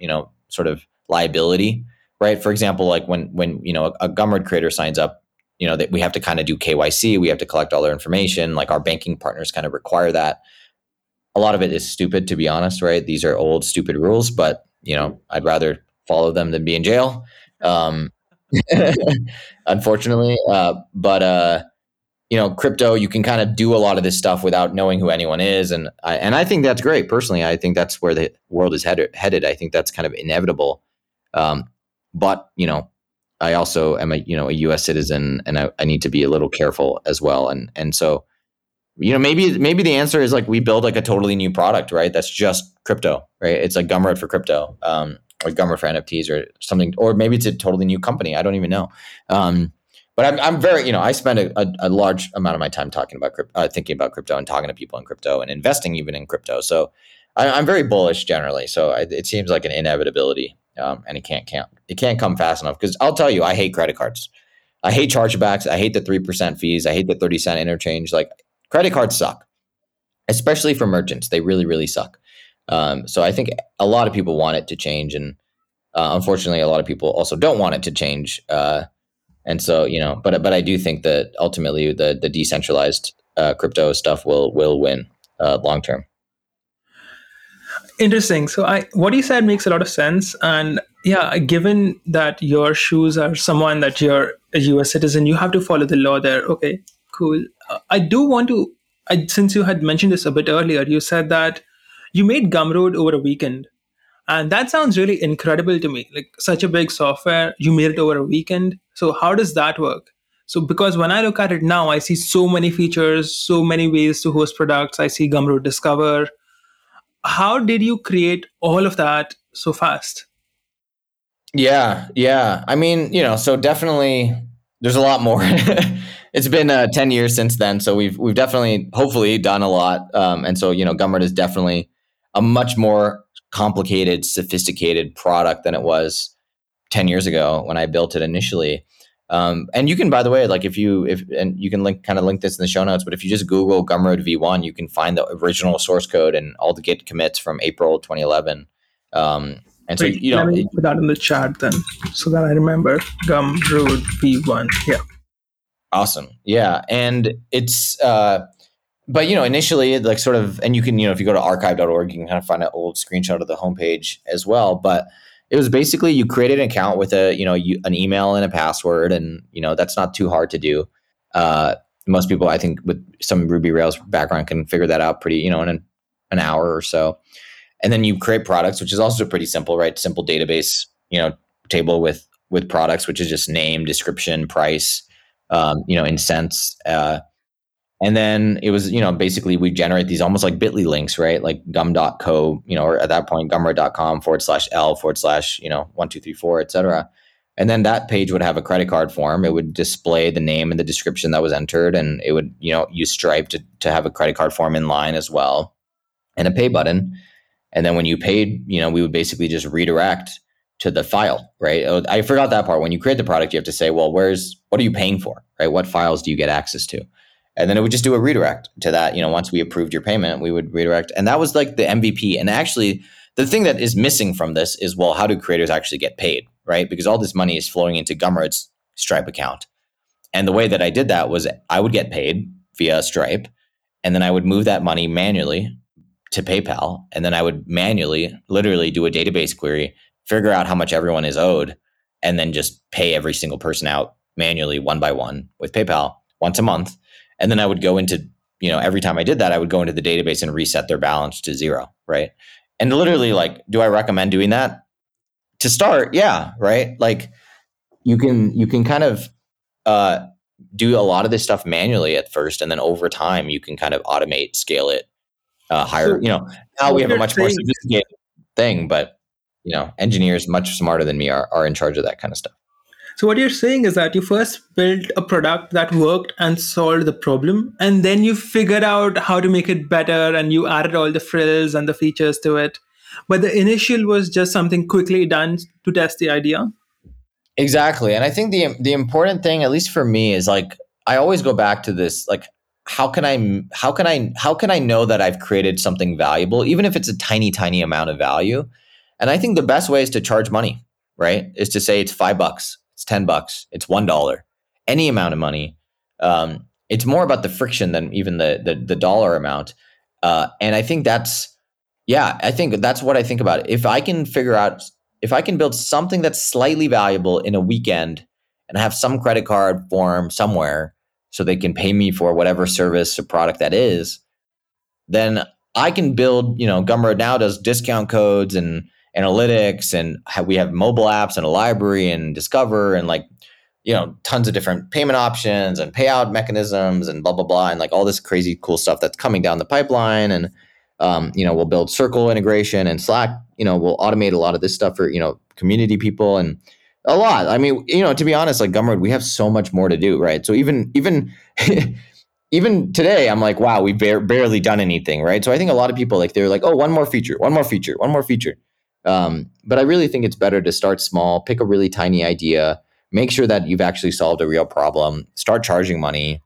sort of liability, right? For example, when a Gumroad creator signs up, that we have to kind of do KYC, we have to collect all their information. Our banking partners kind of require that. A lot of it is stupid, to be honest, right? These are old, stupid rules, but I'd rather follow them than be in jail, unfortunately. Crypto, you can kind of do a lot of this stuff without knowing who anyone is. And I think that's great. Personally, I think that's where the world is headed. I think that's kind of inevitable. But I also am a US citizen and I need to be a little careful as well. And so, maybe the answer is we build a totally new product, right? That's just crypto, right? It's like Gumroad for crypto, or Gumroad for NFTs or something, or maybe it's a totally new company. I don't even know. But I'm very, I spend a large amount of my time talking about crypto, thinking about crypto and talking to people in crypto and investing even in crypto. So I'm very bullish generally. So it seems like an inevitability, and it can't come fast enough. Because I'll tell you, I hate credit cards. I hate chargebacks. I hate the 3% fees. I hate the 30-cent interchange. Credit cards suck, especially for merchants. They really, really suck. So I think a lot of people want it to change. And unfortunately, a lot of people also don't want it to change. And so, but I do think that ultimately the decentralized crypto stuff will win long term. Interesting. So what you said makes a lot of sense. And yeah, given that your shoes are someone that you're a US citizen, you have to follow the law there. Okay, cool. I do want to, since you had mentioned this a bit earlier, you said that you made Gumroad over a weekend. And that sounds really incredible to me, such a big software, you made it over a weekend. So how does that work? So because when I look at it now, I see so many features, so many ways to host products. I see Gumroad Discover. How did you create all of that so fast? Yeah. I mean, so definitely there's a lot more. It's been 10 years since then. So we've definitely, hopefully done a lot. And so, Gumroad is definitely a much more complicated, sophisticated product than it was 10 years ago when I built it initially. And you can, by the way, you can link this in the show notes, but if you just Google Gumroad V1, you can find the original source code and all the Git commits from April 2011. And wait, so, let me put that in the chat then so that I remember Gumroad V1. Yeah. Awesome. Yeah. And it's, but, initially, and you can, if you go to archive.org, you can kind of find an old screenshot of the homepage as well. But it was basically you created an account with an email and a password. And, that's not too hard to do. Most people, I think, with some Ruby Rails background can figure that out pretty, in an hour or so. And then you create products, which is also pretty simple, right? Simple database, table with products, which is just name, description, price, in cents, and then it was, basically we generate these almost like bit.ly links, right? Like gum.co, or at that point, gumroad.com/L/1234, et cetera. And then that page would have a credit card form. It would display the name and the description that was entered. And it would, use Stripe to have a credit card form in line as well. and a pay button. And then when you paid, you know, we would basically just redirect to the file, right? I forgot that part. When you create the product, you have to say, well, what are you paying for, right? What files do you get access to? And then it would just do a redirect to that. You know, once we approved your payment, we would redirect. And that was like the MVP. And actually, the thing that is missing from this is, well, how do creators actually get paid, right? Because all this money is flowing into Gumroad's Stripe account. And the way that I did that was I would get paid via Stripe, and then I would move that money manually to PayPal. And then I would manually, literally do a database query, figure out how much everyone is owed, and then just pay every single person out manually one by one with PayPal once a month. And then I would go into, you know, every time I did that, I would go into the database and reset their balance to zero, right? And literally, like, do I recommend doing that? To start, yeah, right? Like, you can kind of do a lot of this stuff manually at first, and then over time, you can kind of automate, scale it, hire, you know. Now we have a much more sophisticated thing, but, you know, engineers much smarter than me are in charge of that kind of stuff. So what you're saying is that you first built a product that worked and solved the problem, and then you figured out how to make it better, and you added all the frills and the features to it. But the initial was just something quickly done to test the idea. Exactly. And I think the important thing, at least for me, is like, I always go back to this, like, how can I know that I've created something valuable, even if it's a tiny, tiny amount of value? And I think the best way is to charge money, right? Is to say it's $5. It's $10, it's $1, any amount of money. It's more about the friction than even the dollar amount. And I think that's what I think about it. If I can build something that's slightly valuable in a weekend and have some credit card form somewhere so they can pay me for whatever service or product that is, then I can build, you know, Gumroad now does discount codes and analytics, and we have mobile apps and a library and Discover and, like, you know, tons of different payment options and payout mechanisms and blah, blah, blah. And like all this crazy cool stuff that's coming down the pipeline. And, you know, we'll build Circle integration and Slack, you know, we'll automate a lot of this stuff for, you know, community people and a lot. I mean, you know, to be honest, like Gumroad, we have so much more to do, right? So even today, I'm like, wow, we barely done anything, right? So I think a lot of people, like, they're like, oh, one more feature. But I really think it's better to start small, pick a really tiny idea, make sure that you've actually solved a real problem, start charging money,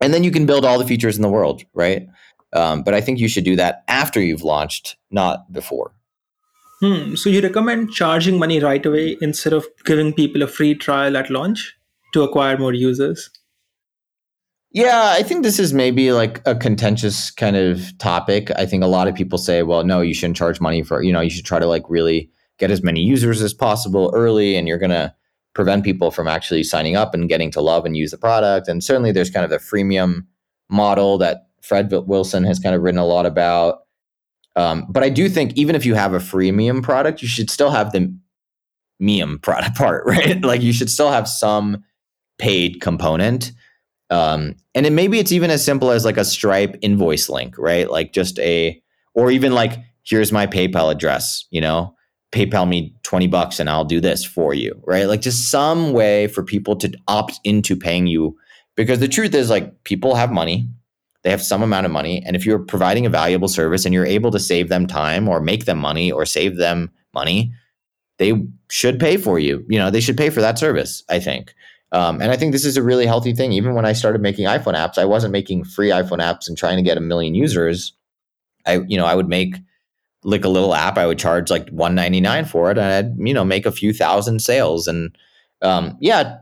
and then you can build all the features in the world, right? But I think you should do that after you've launched, not before. So you recommend charging money right away instead of giving people a free trial at launch to acquire more users? Yeah, I think this is maybe like a contentious kind of topic. I think a lot of people say, well, no, you shouldn't charge money for, you know, you should try to like really get as many users as possible early, and you're going to prevent people from actually signing up and getting to love and use the product. And certainly there's kind of the freemium model that Fred Wilson has kind of written a lot about. But I do think even if you have a freemium product, you should still have the meme product part, right? Like you should still have some paid component. And it, maybe it's even as simple as like a Stripe invoice link, right? Like just or even like, here's my PayPal address, you know, PayPal me $20 and I'll do this for you, right? Like just some way for people to opt into paying you, because the truth is, like, people have money, they have some amount of money. And if you're providing a valuable service and you're able to save them time or make them money or save them money, they should pay for you. You know, they should pay for that service, I think. And I think this is a really healthy thing. Even when I started making iPhone apps, I wasn't making free iPhone apps and trying to get a million users. I would make like a little app. I would charge like $1.99 for it, and I'd, you know, make a few thousand sales. And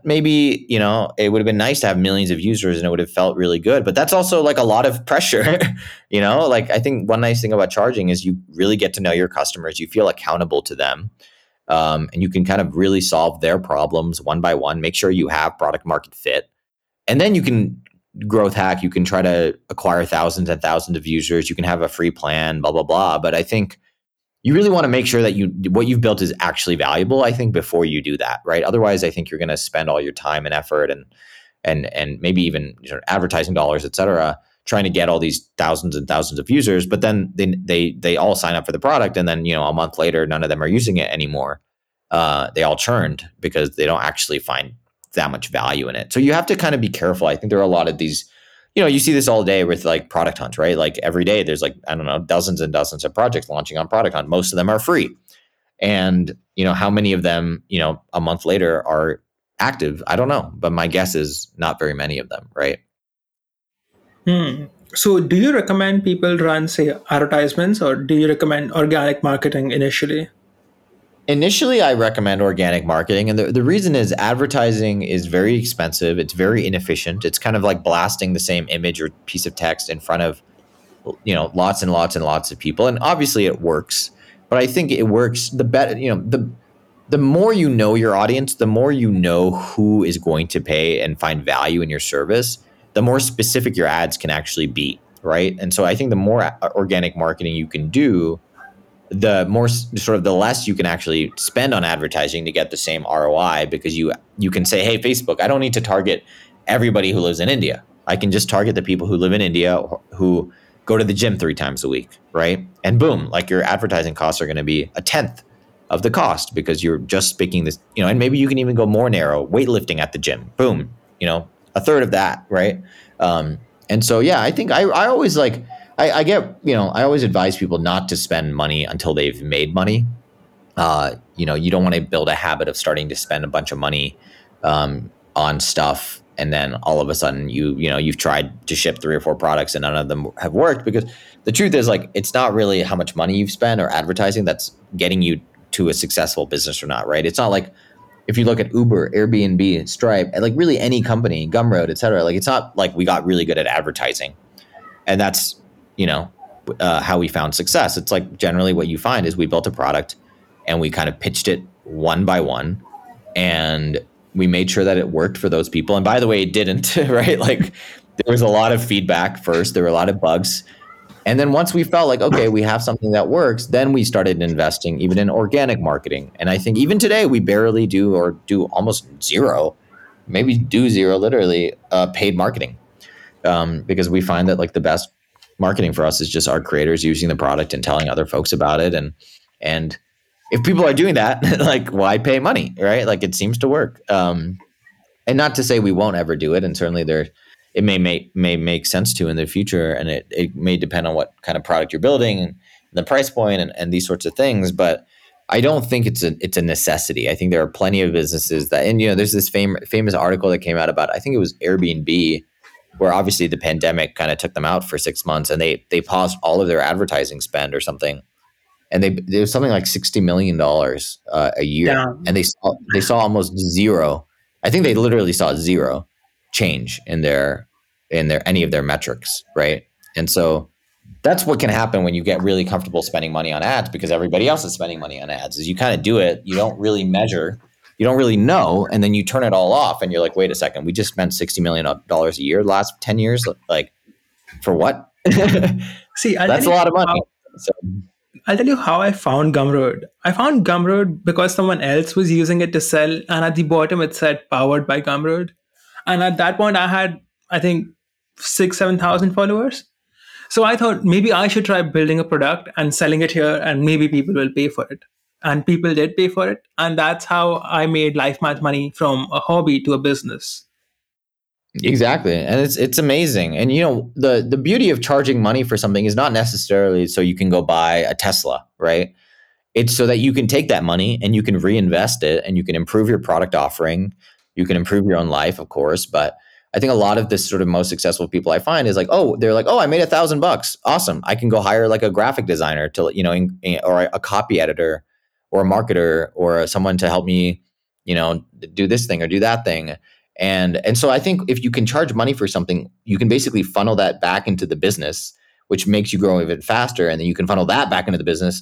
maybe, you know, it would have been nice to have millions of users and it would have felt really good. But that's also like a lot of pressure, you know. Like I think one nice thing about charging is you really get to know your customers. You feel accountable to them. And you can kind of really solve their problems one by one, make sure you have product market fit. And then you can growth hack, you can try to acquire thousands and thousands of users, you can have a free plan, blah, blah, blah. But I think you really want to make sure that what you've built is actually valuable, I think, before you do that, right? Otherwise, I think you're going to spend all your time and effort and maybe even, you know, advertising dollars, et cetera, trying to get all these thousands and thousands of users, but then they all sign up for the product, and then, you know, a month later, none of them are using it anymore. They all churned because they don't actually find that much value in it. So you have to kind of be careful. I think there are a lot of these, you know, you see this all day with like Product Hunt, right? Like every day there's like, I don't know, dozens and dozens of projects launching on Product Hunt. Most of them are free. And, you know, how many of them, you know, a month later are active? I don't know. But my guess is not very many of them, right? Hmm. So do you recommend people run, say, advertisements, or do you recommend organic marketing initially? Initially, I recommend organic marketing. And the reason is advertising is very expensive. It's very inefficient. It's kind of like blasting the same image or piece of text in front of, you know, lots and lots and lots of people. And obviously it works, but I think it works the better, you know, the more you know your audience, the more you know who is going to pay and find value in your service, the more specific your ads can actually be, right? And so I think the more organic marketing you can do, the more sort of the less you can actually spend on advertising to get the same ROI, because you can say, hey, Facebook, I don't need to target everybody who lives in India. I can just target the people who live in India who go to the gym 3 times a week, right? And boom, like your advertising costs are going to be 1/10 of the cost because you're just picking this, you know, and maybe you can even go more narrow, weightlifting at the gym, boom, you know, 1/3 of that, right? And so, yeah, I think I always like, I get, you know, I always advise people not to spend money until they've made money. You know, you don't want to build a habit of starting to spend a bunch of money on stuff, and then all of a sudden you've tried to ship 3 or 4 products and none of them have worked, because the truth is, like, it's not really how much money you've spent or advertising that's getting you to a successful business or not, right? It's not like if you look at Uber, Airbnb, Stripe, like really any company, Gumroad, et cetera, like it's not like we got really good at advertising and that's, you know, how we found success. It's like generally what you find is we built a product and we kind of pitched it one by one and we made sure that it worked for those people. And by the way, it didn't, right? Like there was a lot of feedback first. There were a lot of bugs. And then once we felt like, okay, we have something that works, then we started investing even in organic marketing. And I think even today we barely do or do almost zero, maybe do zero literally paid marketing because we find that like the best marketing for us is just our creators using the product and telling other folks about it. And if people are doing that, like why pay money, right? Like it seems to work. And not to say we won't ever do it. And certainly it may make sense to in the future. And it may depend on what kind of product you're building and the price point and these sorts of things. But I don't think it's a necessity. I think there are plenty of businesses that, and you know, there's this famous article that came out about, I think it was Airbnb, where obviously the pandemic kind of took them out for 6 months and they paused all of their advertising spend or something. And there was something like $60 million a year. Yeah. And they saw almost zero. I think they literally saw zero change in their any of their metrics, right? And so that's what can happen when you get really comfortable spending money on ads, because everybody else is spending money on ads. Is you kind of do it, you don't really measure, you don't really know, and then you turn it all off and you're like, wait a second, we just spent $60 million a year the last 10 years? Like, for what? See, that's a lot of money. I'll tell you how I found Gumroad. I found Gumroad because someone else was using it to sell, and at the bottom it said powered by Gumroad. And at that point I had, I think, 6,000-7,000 followers. So I thought maybe I should try building a product and selling it here and maybe people will pay for it. And people did pay for it. And that's how I made LifeMath money from a hobby to a business. Exactly. And it's amazing. And you know, the beauty of charging money for something is not necessarily so you can go buy a Tesla, right? It's so that you can take that money and you can reinvest it and you can improve your product offering. You can improve your own life, of course. But I think a lot of this sort of most successful people I find is like, oh, they're like, oh, I made $1,000. Awesome. I can go hire like a graphic designer to, you know, or a copy editor or a marketer or someone to help me, you know, do this thing or do that thing. And so I think if you can charge money for something, you can basically funnel that back into the business, which makes you grow even faster. And then you can funnel that back into the business.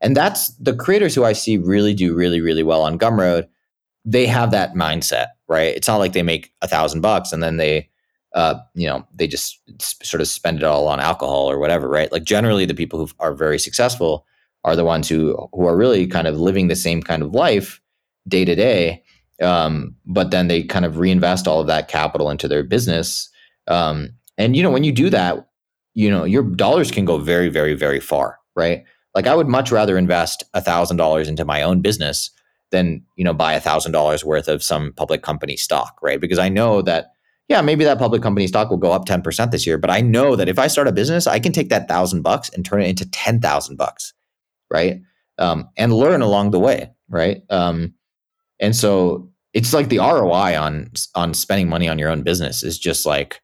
And that's the creators who I see really do really, really well on Gumroad. They have that mindset, right? It's not like they make $1,000 and then they, you know, they just sort of spend it all on alcohol or whatever, right? Like generally the people who are very successful are the ones who are really kind of living the same kind of life day to day. But then they kind of reinvest all of that capital into their business. And, you know, when you do that, you know, your dollars can go very, very, very far, right? Like I would much rather invest $1,000 into my own business than, you know, buy $1,000 worth of some public company stock, right? Because I know that, yeah, maybe that public company stock will go up 10% this year, but I know that if I start a business, I can take that $1,000 and turn it into $10,000, right? And learn along the way, right? And so it's like the ROI on spending money on your own business is just like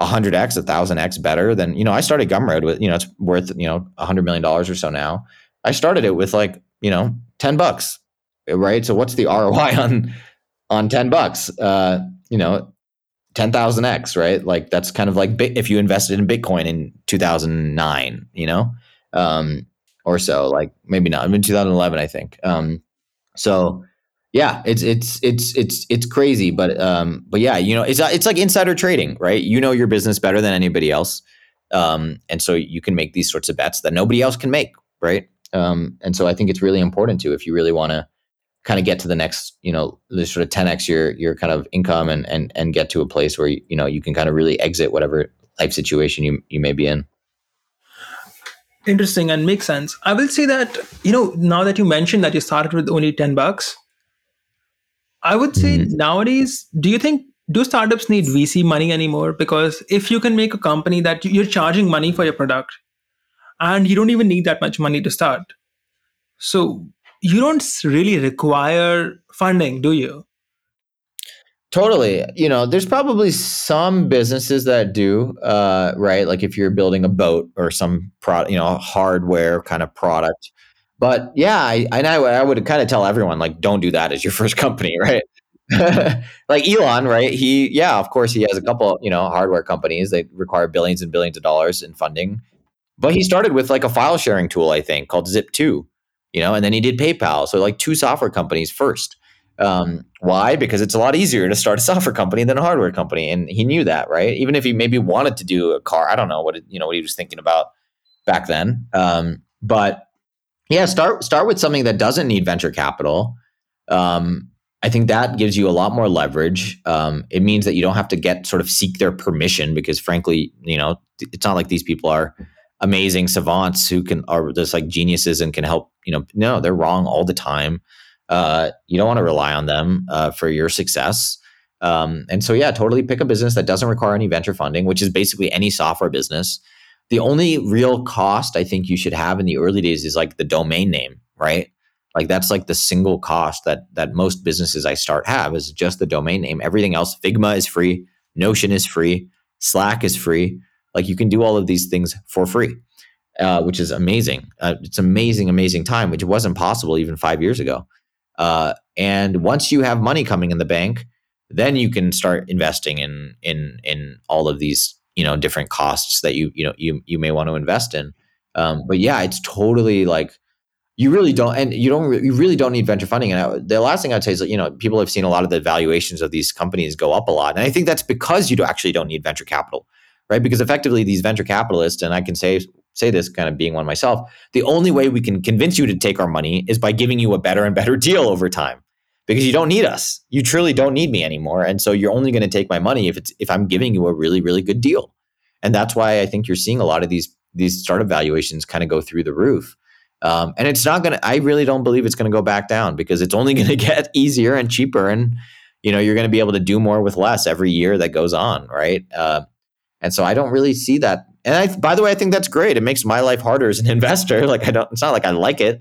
100x, 1,000x better than, you know, I started Gumroad with, you know, it's worth, you know, $100 million or so now. I started it with like, you know, $10, right? So what's the ROI on $10? You know, 10,000x, right? Like that's kind of like if you invested in Bitcoin in 2009, you know, or so, like maybe not. I mean, 2011, I think. So yeah, it's crazy, but yeah, you know, it's like insider trading, right? You know your business better than anybody else, and so you can make these sorts of bets that nobody else can make, right? And so I think it's really important to, if you really want to kind of get to the next, you know, the sort of 10x your kind of income and get to a place where, you know, you can kind of really exit whatever life situation you may be in. Interesting, and makes sense. I will say that, you know, now that you mentioned that you started with only $10, I would say nowadays, do startups need VC money anymore? Because if you can make a company that you're charging money for your product and you don't even need that much money to start. So you don't really require funding, do you? Totally. You know, there's probably some businesses that do, right? Like if you're building a boat or some hardware kind of product. But yeah, I would kind of tell everyone, like, don't do that as your first company, right? Like Elon, right? Of course, he has a couple, you know, hardware companies that require billions and billions of dollars in funding. But he started with like a file sharing tool, I think, called Zip2. You know, and then he did PayPal. So like two software companies first. Why? Because it's a lot easier to start a software company than a hardware company. And he knew that, right? Even if he maybe wanted to do a car, I don't know what he was thinking about back then. But yeah, start with something that doesn't need venture capital. I think that gives you a lot more leverage. It means that you don't have to seek their permission, because frankly, you know, it's not like these people are amazing savants who are just like geniuses and can help, you know, no, they're wrong all the time. You don't want to rely on them for your success. And so, yeah, totally pick a business that doesn't require any venture funding, which is basically any software business. The only real cost I think you should have in the early days is like the domain name, right? Like that's like the single cost that most businesses I start have is just the domain name. Everything else, Figma is free, Notion is free, Slack is free. Like you can do all of these things for free, which is amazing. It's amazing time, which wasn't possible even 5 years ago. And once you have money coming in the bank, then you can start investing in all of these, you know, different costs that you may want to invest in. But yeah, it's totally like you really don't need venture funding. And the last thing I'd say is that, you know, people have seen a lot of the valuations of these companies go up a lot, and I think that's because you don't need venture capital. Right? Because effectively these venture capitalists, and I can say this kind of being one myself, the only way we can convince you to take our money is by giving you a better and better deal over time, because you don't need us. You truly don't need me anymore. And so you're only going to take my money if I'm giving you a really, really good deal. And that's why I think you're seeing a lot of these startup valuations kind of go through the roof. And it's not going to, I really don't believe it's going to go back down, because it's only going to get easier and cheaper. And, you know, you're going to be able to do more with less every year that goes on. Right. And so I don't really see that. And by the way, I think that's great. It makes my life harder as an investor. Like it's not like I like it,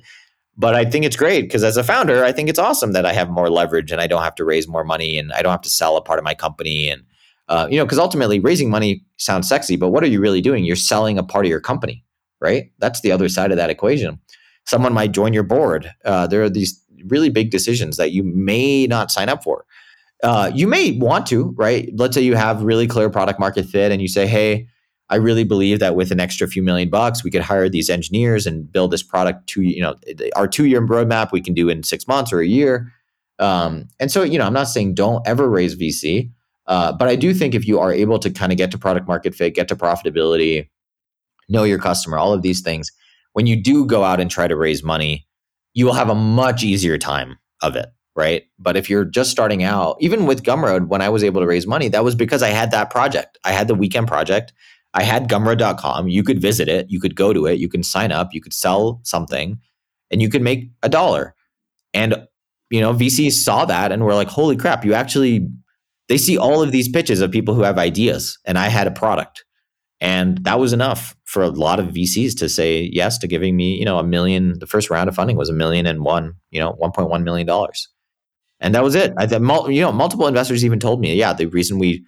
but I think it's great, because as a founder, I think it's awesome that I have more leverage and I don't have to raise more money and I don't have to sell a part of my company. And, you know, because ultimately raising money sounds sexy, but what are you really doing? You're selling a part of your company, right? That's the other side of that equation. Someone might join your board. There are these really big decisions that you may not sign up for. You may want to, right? Let's say you have really clear product market fit and you say, hey, I really believe that with an extra few $1,000,000, we could hire these engineers and build this product our 2-year roadmap we can do in 6 months or a year. And so, you know, I'm not saying don't ever raise VC, but I do think if you are able to kind of get to product market fit, get to profitability, know your customer, all of these things, when you do go out and try to raise money, you will have a much easier time of it. Right. But if you're just starting out, even with Gumroad, when I was able to raise money, that was because I had that project. I had the weekend project. I had Gumroad.com. You could visit it. You could go to it. You can sign up. You could sell something and you could make $1. And, you know, VCs saw that and were like, holy crap, you actually They see all of these pitches of people who have ideas, and I had a product. And that was enough for a lot of VCs to say yes to giving me, a million. The first round of funding was $1.1 million, $1.1 million. And that was it. Multiple investors even told me, yeah, the reason we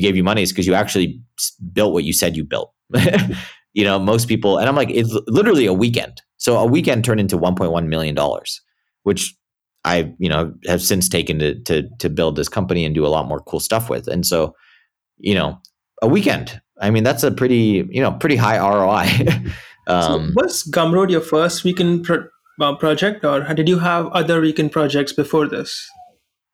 gave you money is because you actually built what you said you built. Most people, and I'm like, it's literally a weekend. So a weekend turned into $1.1 million, which I, have since taken to build this company and do a lot more cool stuff with. And so, a weekend, that's a pretty high ROI. So was Gumroad your first weekend project, or did you have other weekend projects before this?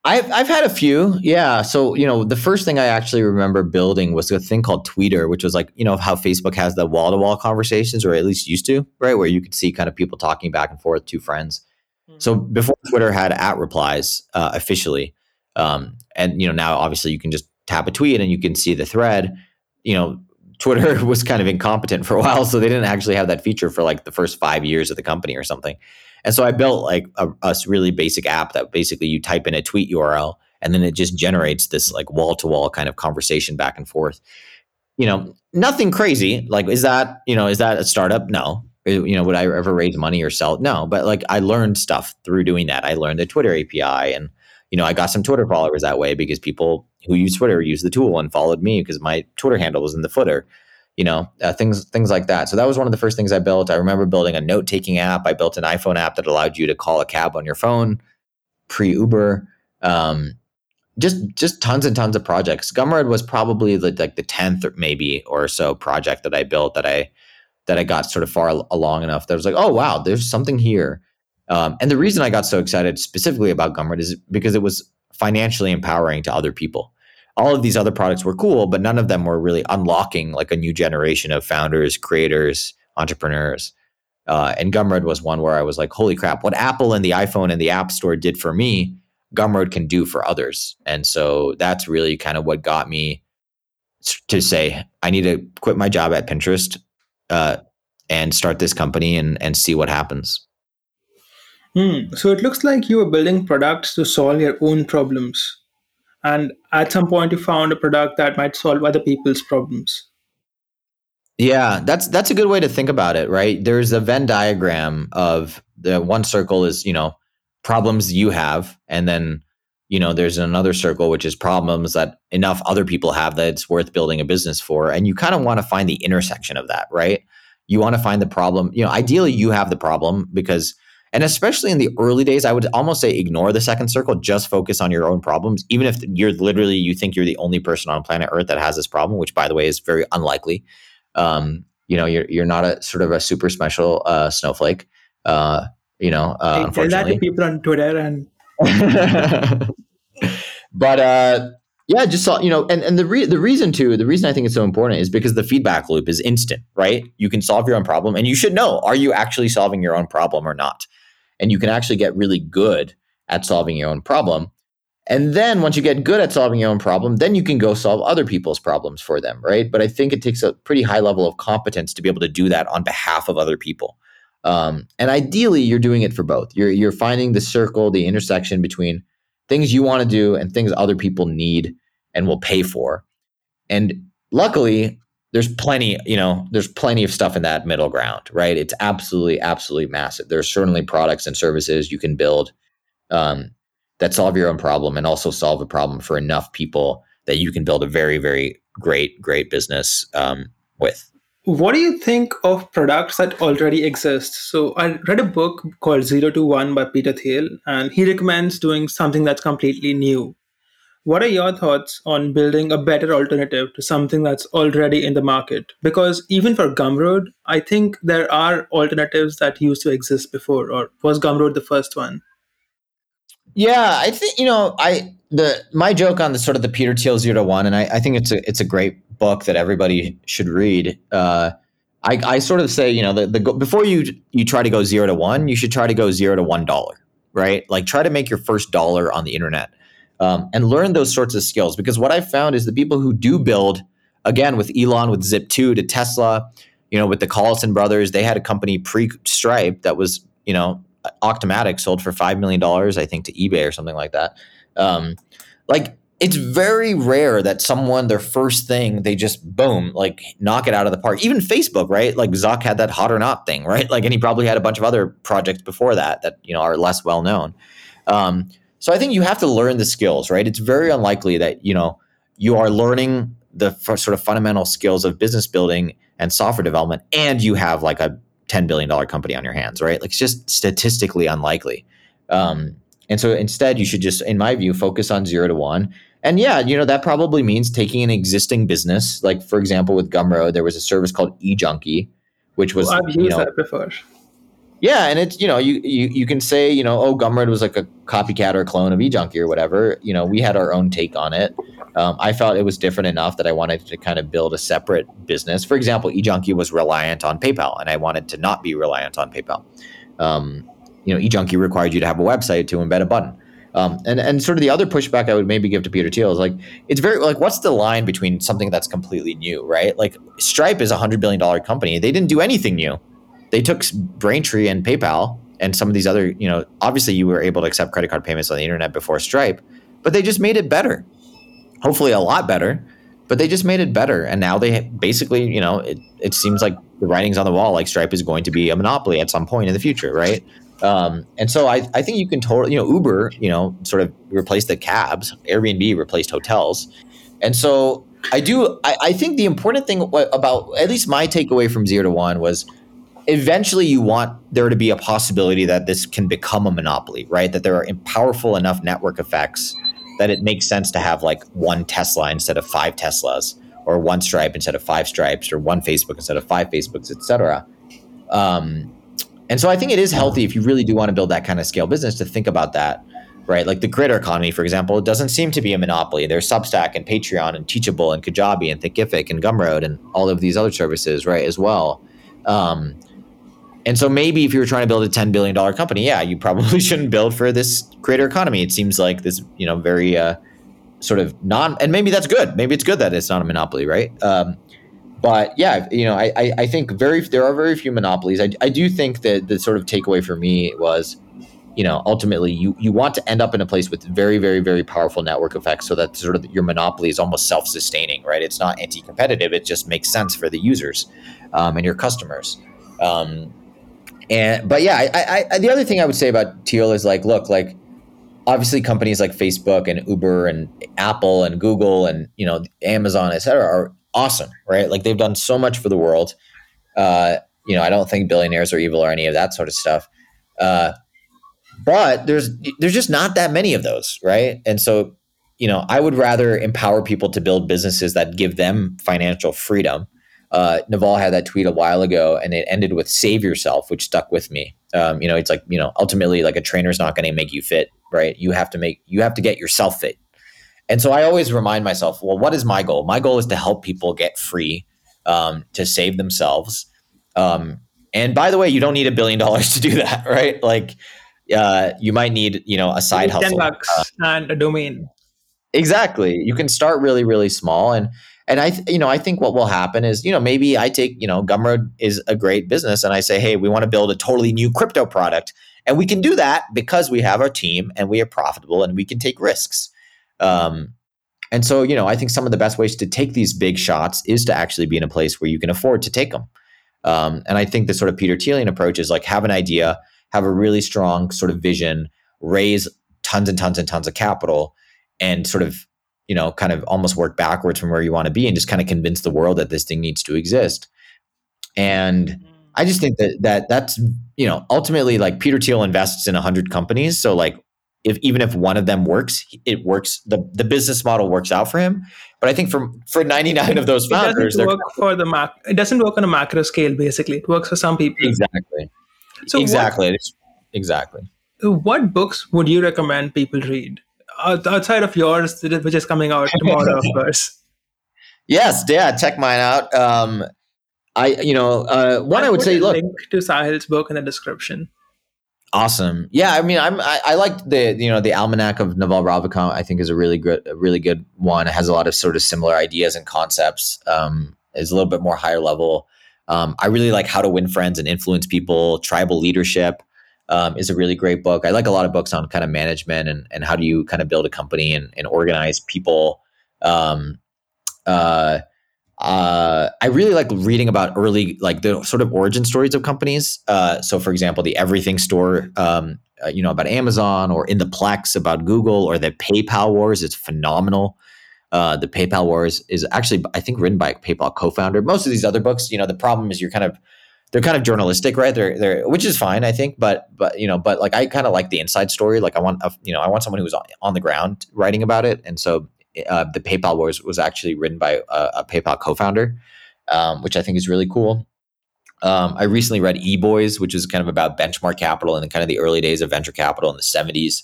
I've had a few. Yeah. So, the first thing I actually remember building was a thing called Tweeter, which was like, how Facebook has the wall-to-wall conversations, or at least used to, right? Where you could see kind of people talking back and forth, two friends. Mm-hmm. So before Twitter had @replies officially, and, now obviously you can just tap a tweet and you can see the thread. Twitter was kind of incompetent for a while, so they didn't actually have that feature for like the first 5 years of the company or something. And so I built like a really basic app that basically you type in a tweet URL and then it just generates this like wall-to-wall kind of conversation back and forth. Nothing crazy. Like, is that a startup? No. Would I ever raise money or sell? No. But like, I learned stuff through doing that. I learned the Twitter API, and I got some Twitter followers that way because people who use Twitter use the tool and followed me because my Twitter handle was in the footer. Things like that. So that was one of the first things I built. I remember building a note-taking app. I built an iPhone app that allowed you to call a cab on your phone, pre-Uber. Just tons and tons of projects. Gumroad was probably like the 10th or maybe or so project that I built that I got sort of far along enough that I was like, oh, wow, there's something here. And the reason I got so excited specifically about Gumroad is because it was financially empowering to other people. All of these other products were cool, but none of them were really unlocking like a new generation of founders, creators, entrepreneurs. And Gumroad was one where I was like, holy crap, what Apple and the iPhone and the App Store did for me, Gumroad can do for others. And so that's really kind of what got me to say, I need to quit my job at Pinterest and start this company and see what happens. So it looks like you were building products to solve your own problems. And at some point, you found a product that might solve other people's problems. Yeah, that's a good way to think about it, right? There's a Venn diagram of the one circle is, problems you have. And then, there's another circle, which is problems that enough other people have that it's worth building a business for. And you kind of want to find the intersection of that, right? You want to find the problem. Ideally, you have the problem because... And especially in the early days, I would almost say ignore the second circle, just focus on your own problems. Even if you think you're the only person on planet Earth that has this problem, which by the way is very unlikely. You're not a sort of a super special snowflake. Unfortunately. Tell that to people on Twitter and. But yeah, just saw and the reason I think it's so important is because the feedback loop is instant, right? You can solve your own problem, and you should know: are you actually solving your own problem or not? And you can actually get really good at solving your own problem. And then once you get good at solving your own problem, then you can go solve other people's problems for them, right? But I think it takes a pretty high level of competence to be able to do that on behalf of other people. And ideally, you're doing it for both. You're finding the circle, the intersection between things you want to do and things other people need and will pay for. And luckily, there's plenty of stuff in that middle ground, right? It's absolutely, absolutely massive. There's certainly products and services you can build that solve your own problem and also solve a problem for enough people that you can build a very, very great business with. What do you think of products that already exist? So I read a book called 0 to 1 by Peter Thiel, and he recommends doing something that's completely new. What are your thoughts on building a better alternative to something that's already in the market? Because even for Gumroad, I think there are alternatives that used to exist before, or was Gumroad the first one? Yeah, I think, my joke on the sort of the Peter Thiel 0 to 1, and I think it's a great book that everybody should read. I sort of say, before you try to go 0 to 1, you shoshould try to go $0 to $1, right? Like try to make your first dollar on the internet. And learn those sorts of skills, because what I found is the people who do build, again, with Elon, with Zip2 to Tesla, with the Carlson brothers, they had a company pre-Stripe that was, Octomatic sold for $5 million, I think, to eBay or something like that. it's very rare that someone, their first thing, they just, boom, like knock it out of the park. Even Facebook, right? Like Zuck had that hot or not thing, right? Like, and he probably had a bunch of other projects before that, that, you know, are less well known. So I think you have to learn the skills, right? It's very unlikely that, you know, you are learning the sort of fundamental skills of business building and software development, and you have like a $10 billion company on your hands, right? Like, it's just statistically unlikely. And so instead, you should just, in my view, focus on 0 to 1. And yeah, you know, that probably means taking an existing business. Like, for example, with Gumroad, there was a service called eJunkie, which was, well, I've used that before. Yeah, and it's, you know, you can say, you know, oh, Gumroad was like a copycat or a clone of eJunkie or whatever. You know, we had our own take on it. I felt it was different enough that I wanted to kind of build a separate business. For example, eJunkie was reliant on PayPal, and I wanted to not be reliant on PayPal. You know, eJunkie required you to have a website to embed a button. And sort of the other pushback I would maybe give to Peter Thiel is like, it's very, like, what's the line between something that's completely new, right? Like, Stripe is a $100 billion company. They didn't do anything new. They took Braintree and PayPal and some of these other, you know, obviously you were able to accept credit card payments on the internet before Stripe, but they just made it better. Hopefully a lot better, but they just made it better. And now they basically, you know, it seems like the writing's on the wall, like Stripe is going to be a monopoly at some point in the future, right? And so I think you can totally, you know, Uber, you know, sort of replaced the cabs, Airbnb replaced hotels. And so I think the important thing about, at least my takeaway from 0 to 1 was, eventually you want there to be a possibility that this can become a monopoly, right? That there are powerful enough network effects that it makes sense to have like one Tesla instead of 5 Teslas, or one Stripe instead of 5 Stripes, or one Facebook instead of 5 Facebooks, et cetera. And so I think it is healthy, if you really do want to build that kind of scale business, to think about that, right? Like the creator economy, for example, it doesn't seem to be a monopoly. There's Substack and Patreon and Teachable and Kajabi and Thinkific and Gumroad and all of these other services, right, as well. And so maybe if you were trying to build a $10 billion company, yeah, you probably shouldn't build for this creator economy. It seems like this, you know, very sort of and maybe that's good. Maybe it's good that it's not a monopoly, right? But yeah, you know, I think there are very few monopolies. I do think that the sort of takeaway for me was, you know, ultimately you want to end up in a place with very, very, very powerful network effects, so that sort of your monopoly is almost self-sustaining, right? It's not anti-competitive. It just makes sense for the users and your customers. But yeah, I the other thing I would say about Thiel is like, look, like obviously companies like Facebook and Uber and Apple and Google and, you know, Amazon, et cetera, are awesome, right? Like they've done so much for the world. You know, I don't think billionaires are evil or any of that sort of stuff. But there's just not that many of those, right? And so, you know, I would rather empower people to build businesses that give them financial freedom. Naval had that tweet a while ago, and it ended with "save yourself," which stuck with me. You know, it's like, you know, ultimately, like a trainer's not going to make you fit, right? You have to get yourself fit. And so I always remind myself, well, what is my goal? My goal is to help people get free, to save themselves. And by the way, you don't need $1 billion to do that, right? Like, you might need, you know, a side hustle, $10 and a domain. Exactly. You can start really, really small. And I think what will happen is, you know, maybe I take, you know, Gumroad is a great business, and I say, hey, we want to build a totally new crypto product, and we can do that because we have our team and we are profitable and we can take risks. And so, you know, I think some of the best ways to take these big shots is to actually be in a place where you can afford to take them. And I think the sort of Peter Thielian approach is like, have an idea, have a really strong sort of vision, raise tons and tons and tons of capital, and sort of, you know, kind of almost work backwards from where you want to be, and just kind of convince the world that this thing needs to exist. And I just think that's, you know, ultimately, like Peter Thiel invests in 100 companies. So like, even if one of them works, it works. The business model works out for him. But I think for 99 of those founders, it doesn't work for the market. It doesn't work on a macro scale. Basically, it works for some people. Exactly. So exactly. What books would you recommend people read outside of yours, which is coming out tomorrow, of course? Yes, yeah. Check mine out. One I would say, look, link to Sahil's book in the description. Awesome. Yeah, I mean, I liked the Almanac of Naval Ravikant. I think is a really good one. It has a lot of sort of similar ideas and concepts. It's a little bit more higher level. I really like How to Win Friends and Influence People, Tribal Leadership. is a really great book. I like a lot of books on kind of management and how do you kind of build a company and organize people. I really like reading about early, like the sort of origin stories of companies. So for example, the Everything Store, about Amazon, or In the Plex about Google, or the PayPal Wars. It's phenomenal. The PayPal Wars is actually, I think, written by a PayPal co-founder. Most of these other books, the problem is they're kind of journalistic, right? They're which is fine, I think. But like, I kind of like the inside story. Like I want someone who was on the ground writing about it. And so the PayPal Wars was actually written by a PayPal co-founder, which I think is really cool. I recently read E-Boys, which is kind of about benchmark capital and kind of the early days of venture capital in the 70s.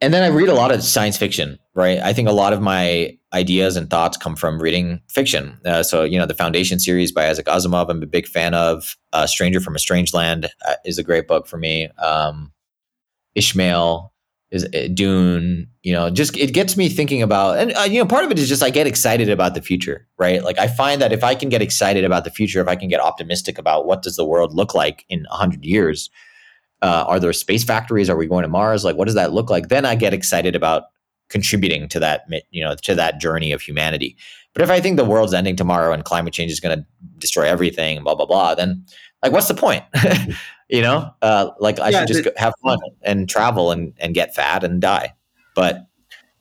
And then I read a lot of science fiction, right? I think a lot of my ideas and thoughts come from reading fiction. So the Foundation series by Isaac Asimov, I'm a big fan of. Stranger from a Strange Land is a great book for me. Ishmael. Is Dune, just, it gets me thinking about, and part of it is just, I get excited about the future, right? Like, I find that if I can get excited about the future, if I can get optimistic about what does the world look like in 100 years, are there space factories? Are we going to Mars? Like, what does that look like? Then I get excited about contributing to that, to that journey of humanity. But if I think the world's ending tomorrow and climate change is going to destroy everything, blah, blah, blah, then like, what's the point? I should just have fun and travel and get fat and die. But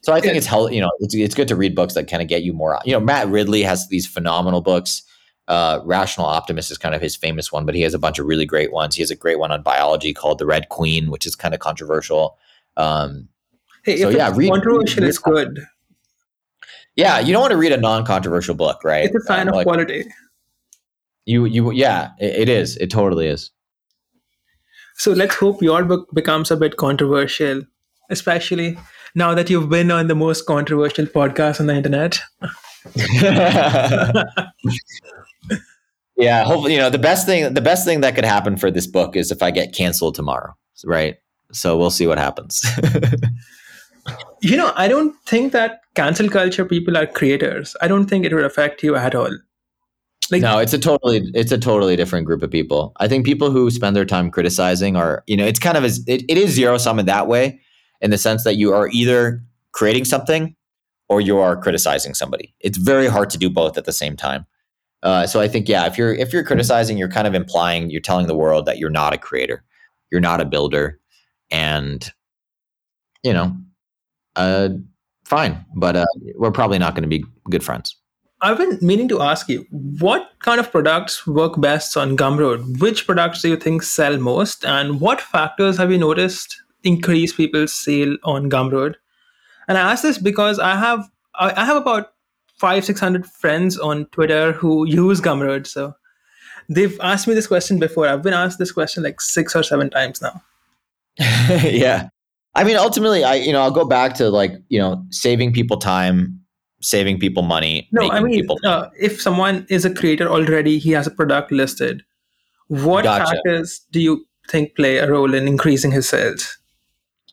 so I think it's healthy. It's good to read books that kind of get you more. Matt Ridley has these phenomenal books. Rational Optimist is kind of his famous one, but he has a bunch of really great ones. He has a great one on biology called The Red Queen, which is kind of controversial. Controversial is good. Yeah, you don't want to read a non-controversial book, right? It's a sign of quality. It is. It totally is. So let's hope your book becomes a bit controversial, especially now that you've been on the most controversial podcast on the internet. Yeah, hopefully, the best thing that could happen for this book is if I get canceled tomorrow, right? So we'll see what happens. I don't think that cancel culture people are creators. I don't think it would affect you at all. No, it's a totally different group of people. I think people who spend their time criticizing are, it's kind of it is zero sum in that way, in the sense that you are either creating something or you are criticizing somebody. It's very hard to do both at the same time. So I think, if you're criticizing, you're kind of implying, you're telling the world that you're not a creator, you're not a builder, and fine, but we're probably not going to be good friends. I've been meaning to ask you, what kind of products work best on Gumroad? Which products do you think sell most? And what factors have you noticed increase people's sale on Gumroad? And I ask this because I have about 500-600 friends on Twitter who use Gumroad. So they've asked me this question before. I've been asked this question like 6 or 7 times now. Yeah. I mean, ultimately, I'll go back to saving people time, saving people money. No, I mean, if someone is a creator already, he has a product listed. What factors do you think play a role in increasing his sales?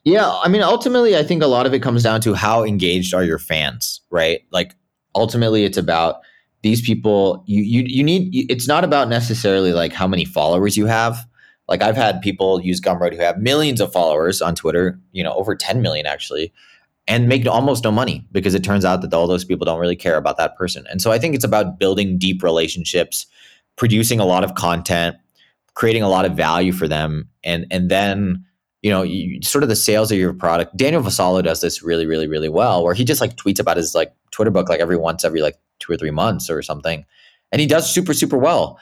Yeah, I mean, ultimately, I think a lot of it comes down to how engaged are your fans, right? Like, ultimately, it's about these people. It's not about necessarily like how many followers you have. Like, I've had people use Gumroad who have millions of followers on Twitter, over 10 million actually, and make almost no money, because it turns out that all those people don't really care about that person. And so I think it's about building deep relationships, producing a lot of content, creating a lot of value for them. And then, sort of the sales of your product. Daniel Vassallo does this really, really, really well, where he just like tweets about his like Twitter book, like every 2 or 3 months or something. And he does super, super well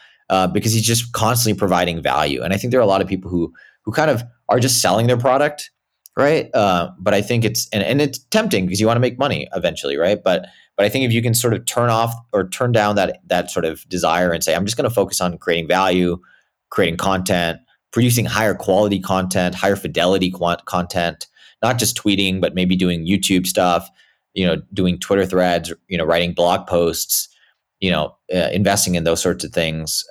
because he's just constantly providing value. And I think there are a lot of people who kind of are just selling their product, right? But I think it's, and it's tempting because you want to make money eventually, right? But I think if you can sort of turn off or turn down that sort of desire and say, I'm just going to focus on creating value, creating content, producing higher quality content, higher fidelity content, not just tweeting, but maybe doing YouTube stuff, doing Twitter threads, writing blog posts, investing in those sorts of things.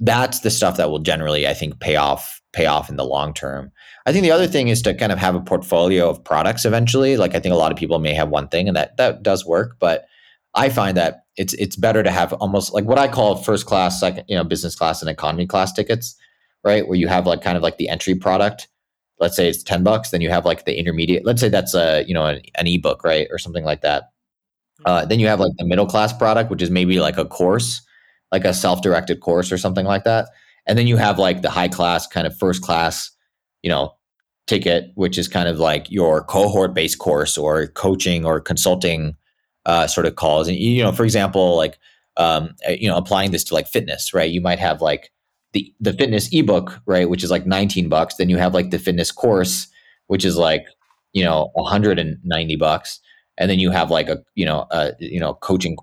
That's the stuff that will generally, I think, pay off in the long term. I think the other thing is to kind of have a portfolio of products eventually. Like, I think a lot of people may have one thing and that does work, but I find that it's better to have almost like what I call first class, business class and economy class tickets. right? Where you have like kind of like the entry product. Let's say it's $10, then you have like the intermediate. Let's say that's an ebook, right, or something like that. Then you have like the middle class product, which is maybe like a course, like a self-directed course or something like that. And then you have like the high class kind of first class, ticket, which is kind of like your cohort-based course or coaching or consulting sort of calls. And for example, like applying this to like fitness, right? You might have like the fitness ebook, right, which is like $19. Then you have like the fitness course, which is like $190, and then you have like a coaching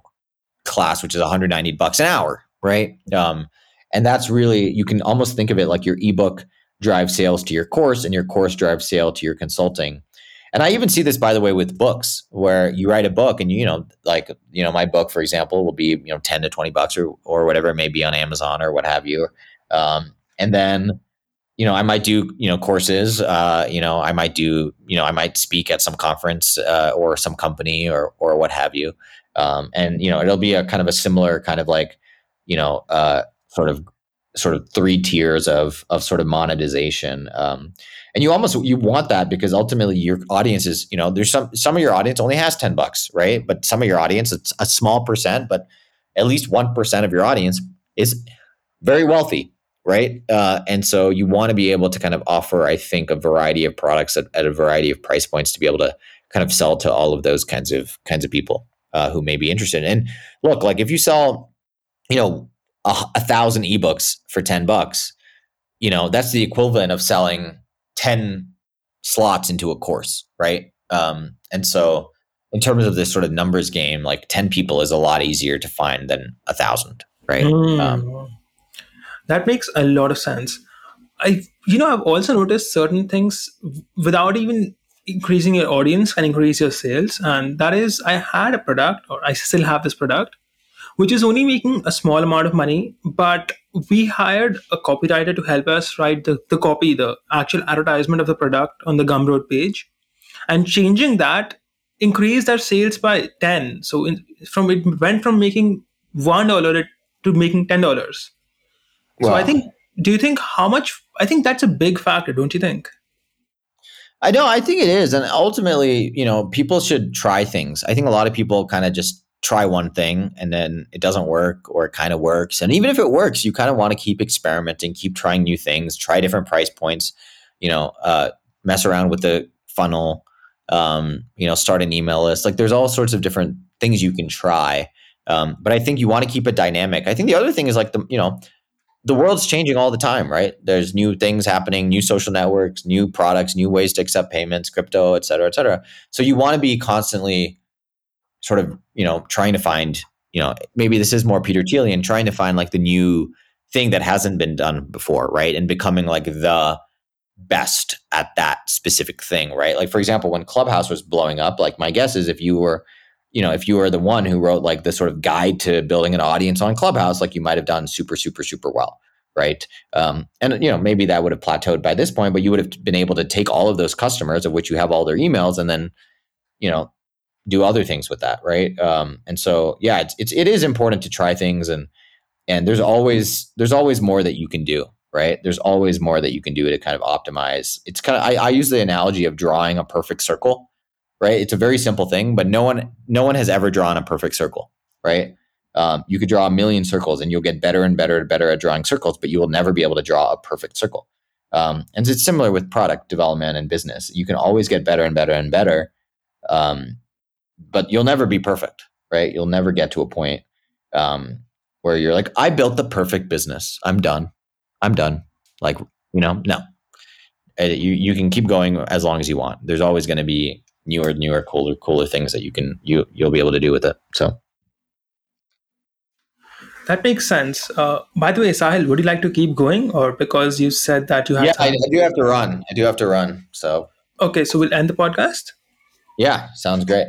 class, which is $190 an hour, right? And that's really, you can almost think of it like your ebook drives sales to your course, and your course drives sale to your consulting. And I even see this, by the way, with books, where you write a book, and my book, for example, will be $10 to $20 or whatever it may be on Amazon or what have you. And then I might do courses. I might do I might speak at some conference or some company or what have you. And it'll be a kind of a similar kind of like sort of three tiers of sort of monetization. And you want that because ultimately your audience is, there's some of your audience only has $10, right? But some of your audience, it's a small percent, but at least 1% of your audience is very wealthy, right? And so you want to be able to kind of offer, I think, a variety of products at a variety of price points to be able to kind of sell to all of those kinds of people who may be interested. And look, like if you sell, 1,000 ebooks for $10, that's the equivalent of selling 10 slots into a course, right? And so in terms of this sort of numbers game, like 10 people is a lot easier to find than 1,000, right? That makes a lot of sense. I've also noticed certain things without even increasing your audience can increase your sales. And that is, I had a product, or I still have this product, which is only making a small amount of money, but we hired a copywriter to help us write the copy, the actual advertisement of the product on the Gumroad page. And changing that increased our sales by 10. So it went from making $1 to making $10. Wow. So I think that's a big factor, don't you think? I know, I think it is. And ultimately, people should try things. I think a lot of people kind of just try one thing and then it doesn't work or it kind of works. And even if it works, you kind of want to keep experimenting, keep trying new things, try different price points, mess around with the funnel, start an email list. Like there's all sorts of different things you can try. But I think you want to keep it dynamic. I think the other thing is like the world's changing all the time, right? There's new things happening, new social networks, new products, new ways to accept payments, crypto, et cetera, et cetera. So you want to be constantly sort of, trying to find, maybe this is more Peter Thielian, trying to find like the new thing that hasn't been done before, right? And becoming like the best at that specific thing, right? Like, for example, when Clubhouse was blowing up, like my guess is if you were the one who wrote like the sort of guide to building an audience on Clubhouse, like you might've done super, super, super well, right? And maybe that would have plateaued by this point, but you would have been able to take all of those customers of which you have all their emails and then, do other things with that, right? And so, yeah, it is important to try things, and there's always more that you can do, right? There's always more that you can do to kind of optimize. It's kind of I use the analogy of drawing a perfect circle, right? It's a very simple thing, but no one has ever drawn a perfect circle, right? You could draw a million circles, and you'll get better and better and better at drawing circles, but you will never be able to draw a perfect circle. And it's similar with product development and business. You can always get better and better and better. But you'll never be perfect, right? You'll never get to a point where you're like, I built the perfect business. I'm done. Like, no. You can keep going as long as you want. There's always going to be newer, cooler things that you'll be able to do with it. So that makes sense. By the way, Sahil, would you like to keep going, or because you said that you have? Yeah, I do have to run. So okay, so we'll end the podcast. Yeah, sounds great.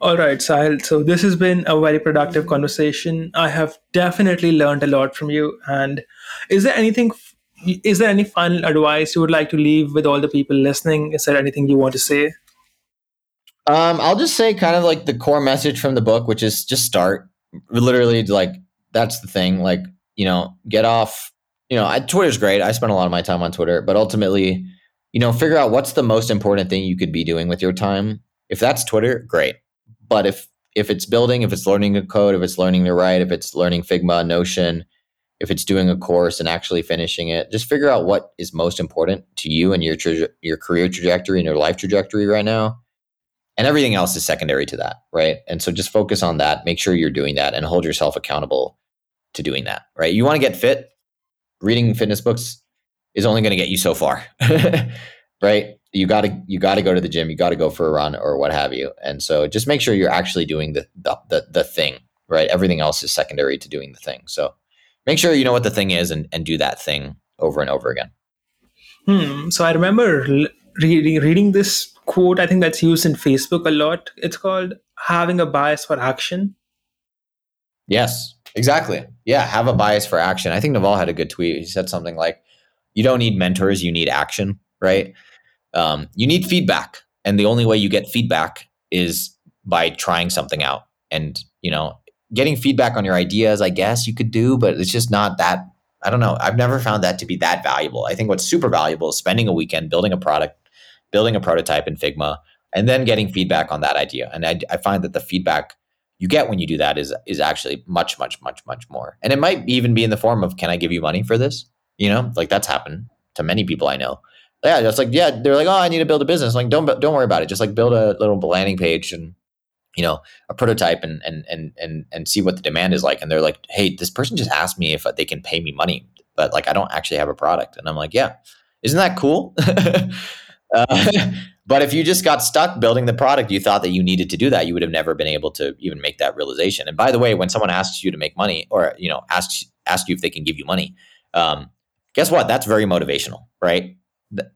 All right, Sahil. So this has been a very productive conversation. I have definitely learned a lot from you. And is there any final advice you would like to leave with all the people listening? Is there anything you want to say? I'll just say kind of like the core message from the book, which is just start. Literally, like, that's the thing. Like, get off Twitter's great. I spend a lot of my time on Twitter, but ultimately, figure out what's the most important thing you could be doing with your time. If that's Twitter, great. But if it's building, if it's learning a code, if it's learning to write, if it's learning Figma, Notion, if it's doing a course and actually finishing it, just figure out what is most important to you and your career trajectory and your life trajectory right now. And everything else is secondary to that, right? And so just focus on that, make sure you're doing that and hold yourself accountable to doing that, right? You want to get fit, reading fitness books is only going to get you so far, right? You got to go to the gym, you got to go for a run or what have you. And so just make sure you're actually doing the thing, right? Everything else is secondary to doing the thing. So make sure you know what the thing is and do that thing over and over again. So I remember reading this quote, I think that's used in Facebook a lot. It's called having a bias for action. Yes, exactly. Yeah, have a bias for action. I think Naval had a good tweet. He said something like, you don't need mentors, you need action, right? You need feedback. And the only way you get feedback is by trying something out. And, getting feedback on your ideas, I guess you could do, but it's just not that, I don't know. I've never found that to be that valuable. I think what's super valuable is spending a weekend building a product, building a prototype in Figma, and then getting feedback on that idea. And I find that the feedback you get when you do that is actually much, much, much, much more. And it might even be in the form of, can I give you money for this? That's happened to many people I know. Yeah, just like, yeah, they're like, oh, I need to build a business. I'm like, don't worry about it. Just like build a little landing page and, a prototype and see what the demand is like. And they're like, hey, this person just asked me if they can pay me money, but I don't actually have a product. And I'm like, yeah, isn't that cool? But if you just got stuck building the product, you thought that you needed to do that, you would have never been able to even make that realization. And by the way, when someone asks you to make money or, asks you if they can give you money, guess what? That's very motivational, right?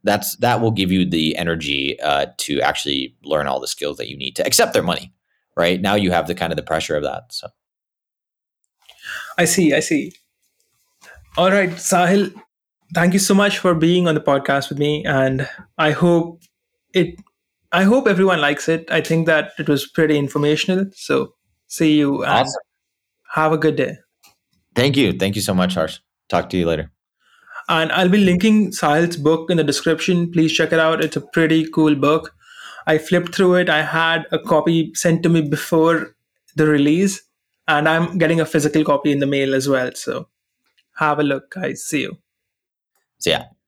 That will give you the energy to actually learn all the skills that you need to accept their money, right? Now you have the kind of the pressure of that. So, I see. All right, Sahil, thank you so much for being on the podcast with me, and I hope everyone likes it. I think that it was pretty informational. So, see you. Awesome. And have a good day. Thank you so much, Harsh. Talk to you later. And I'll be linking Sahil's book in the description. Please check it out. It's a pretty cool book. I flipped through it. I had a copy sent to me before the release, and I'm getting a physical copy in the mail as well. So have a look, guys. See you. See ya.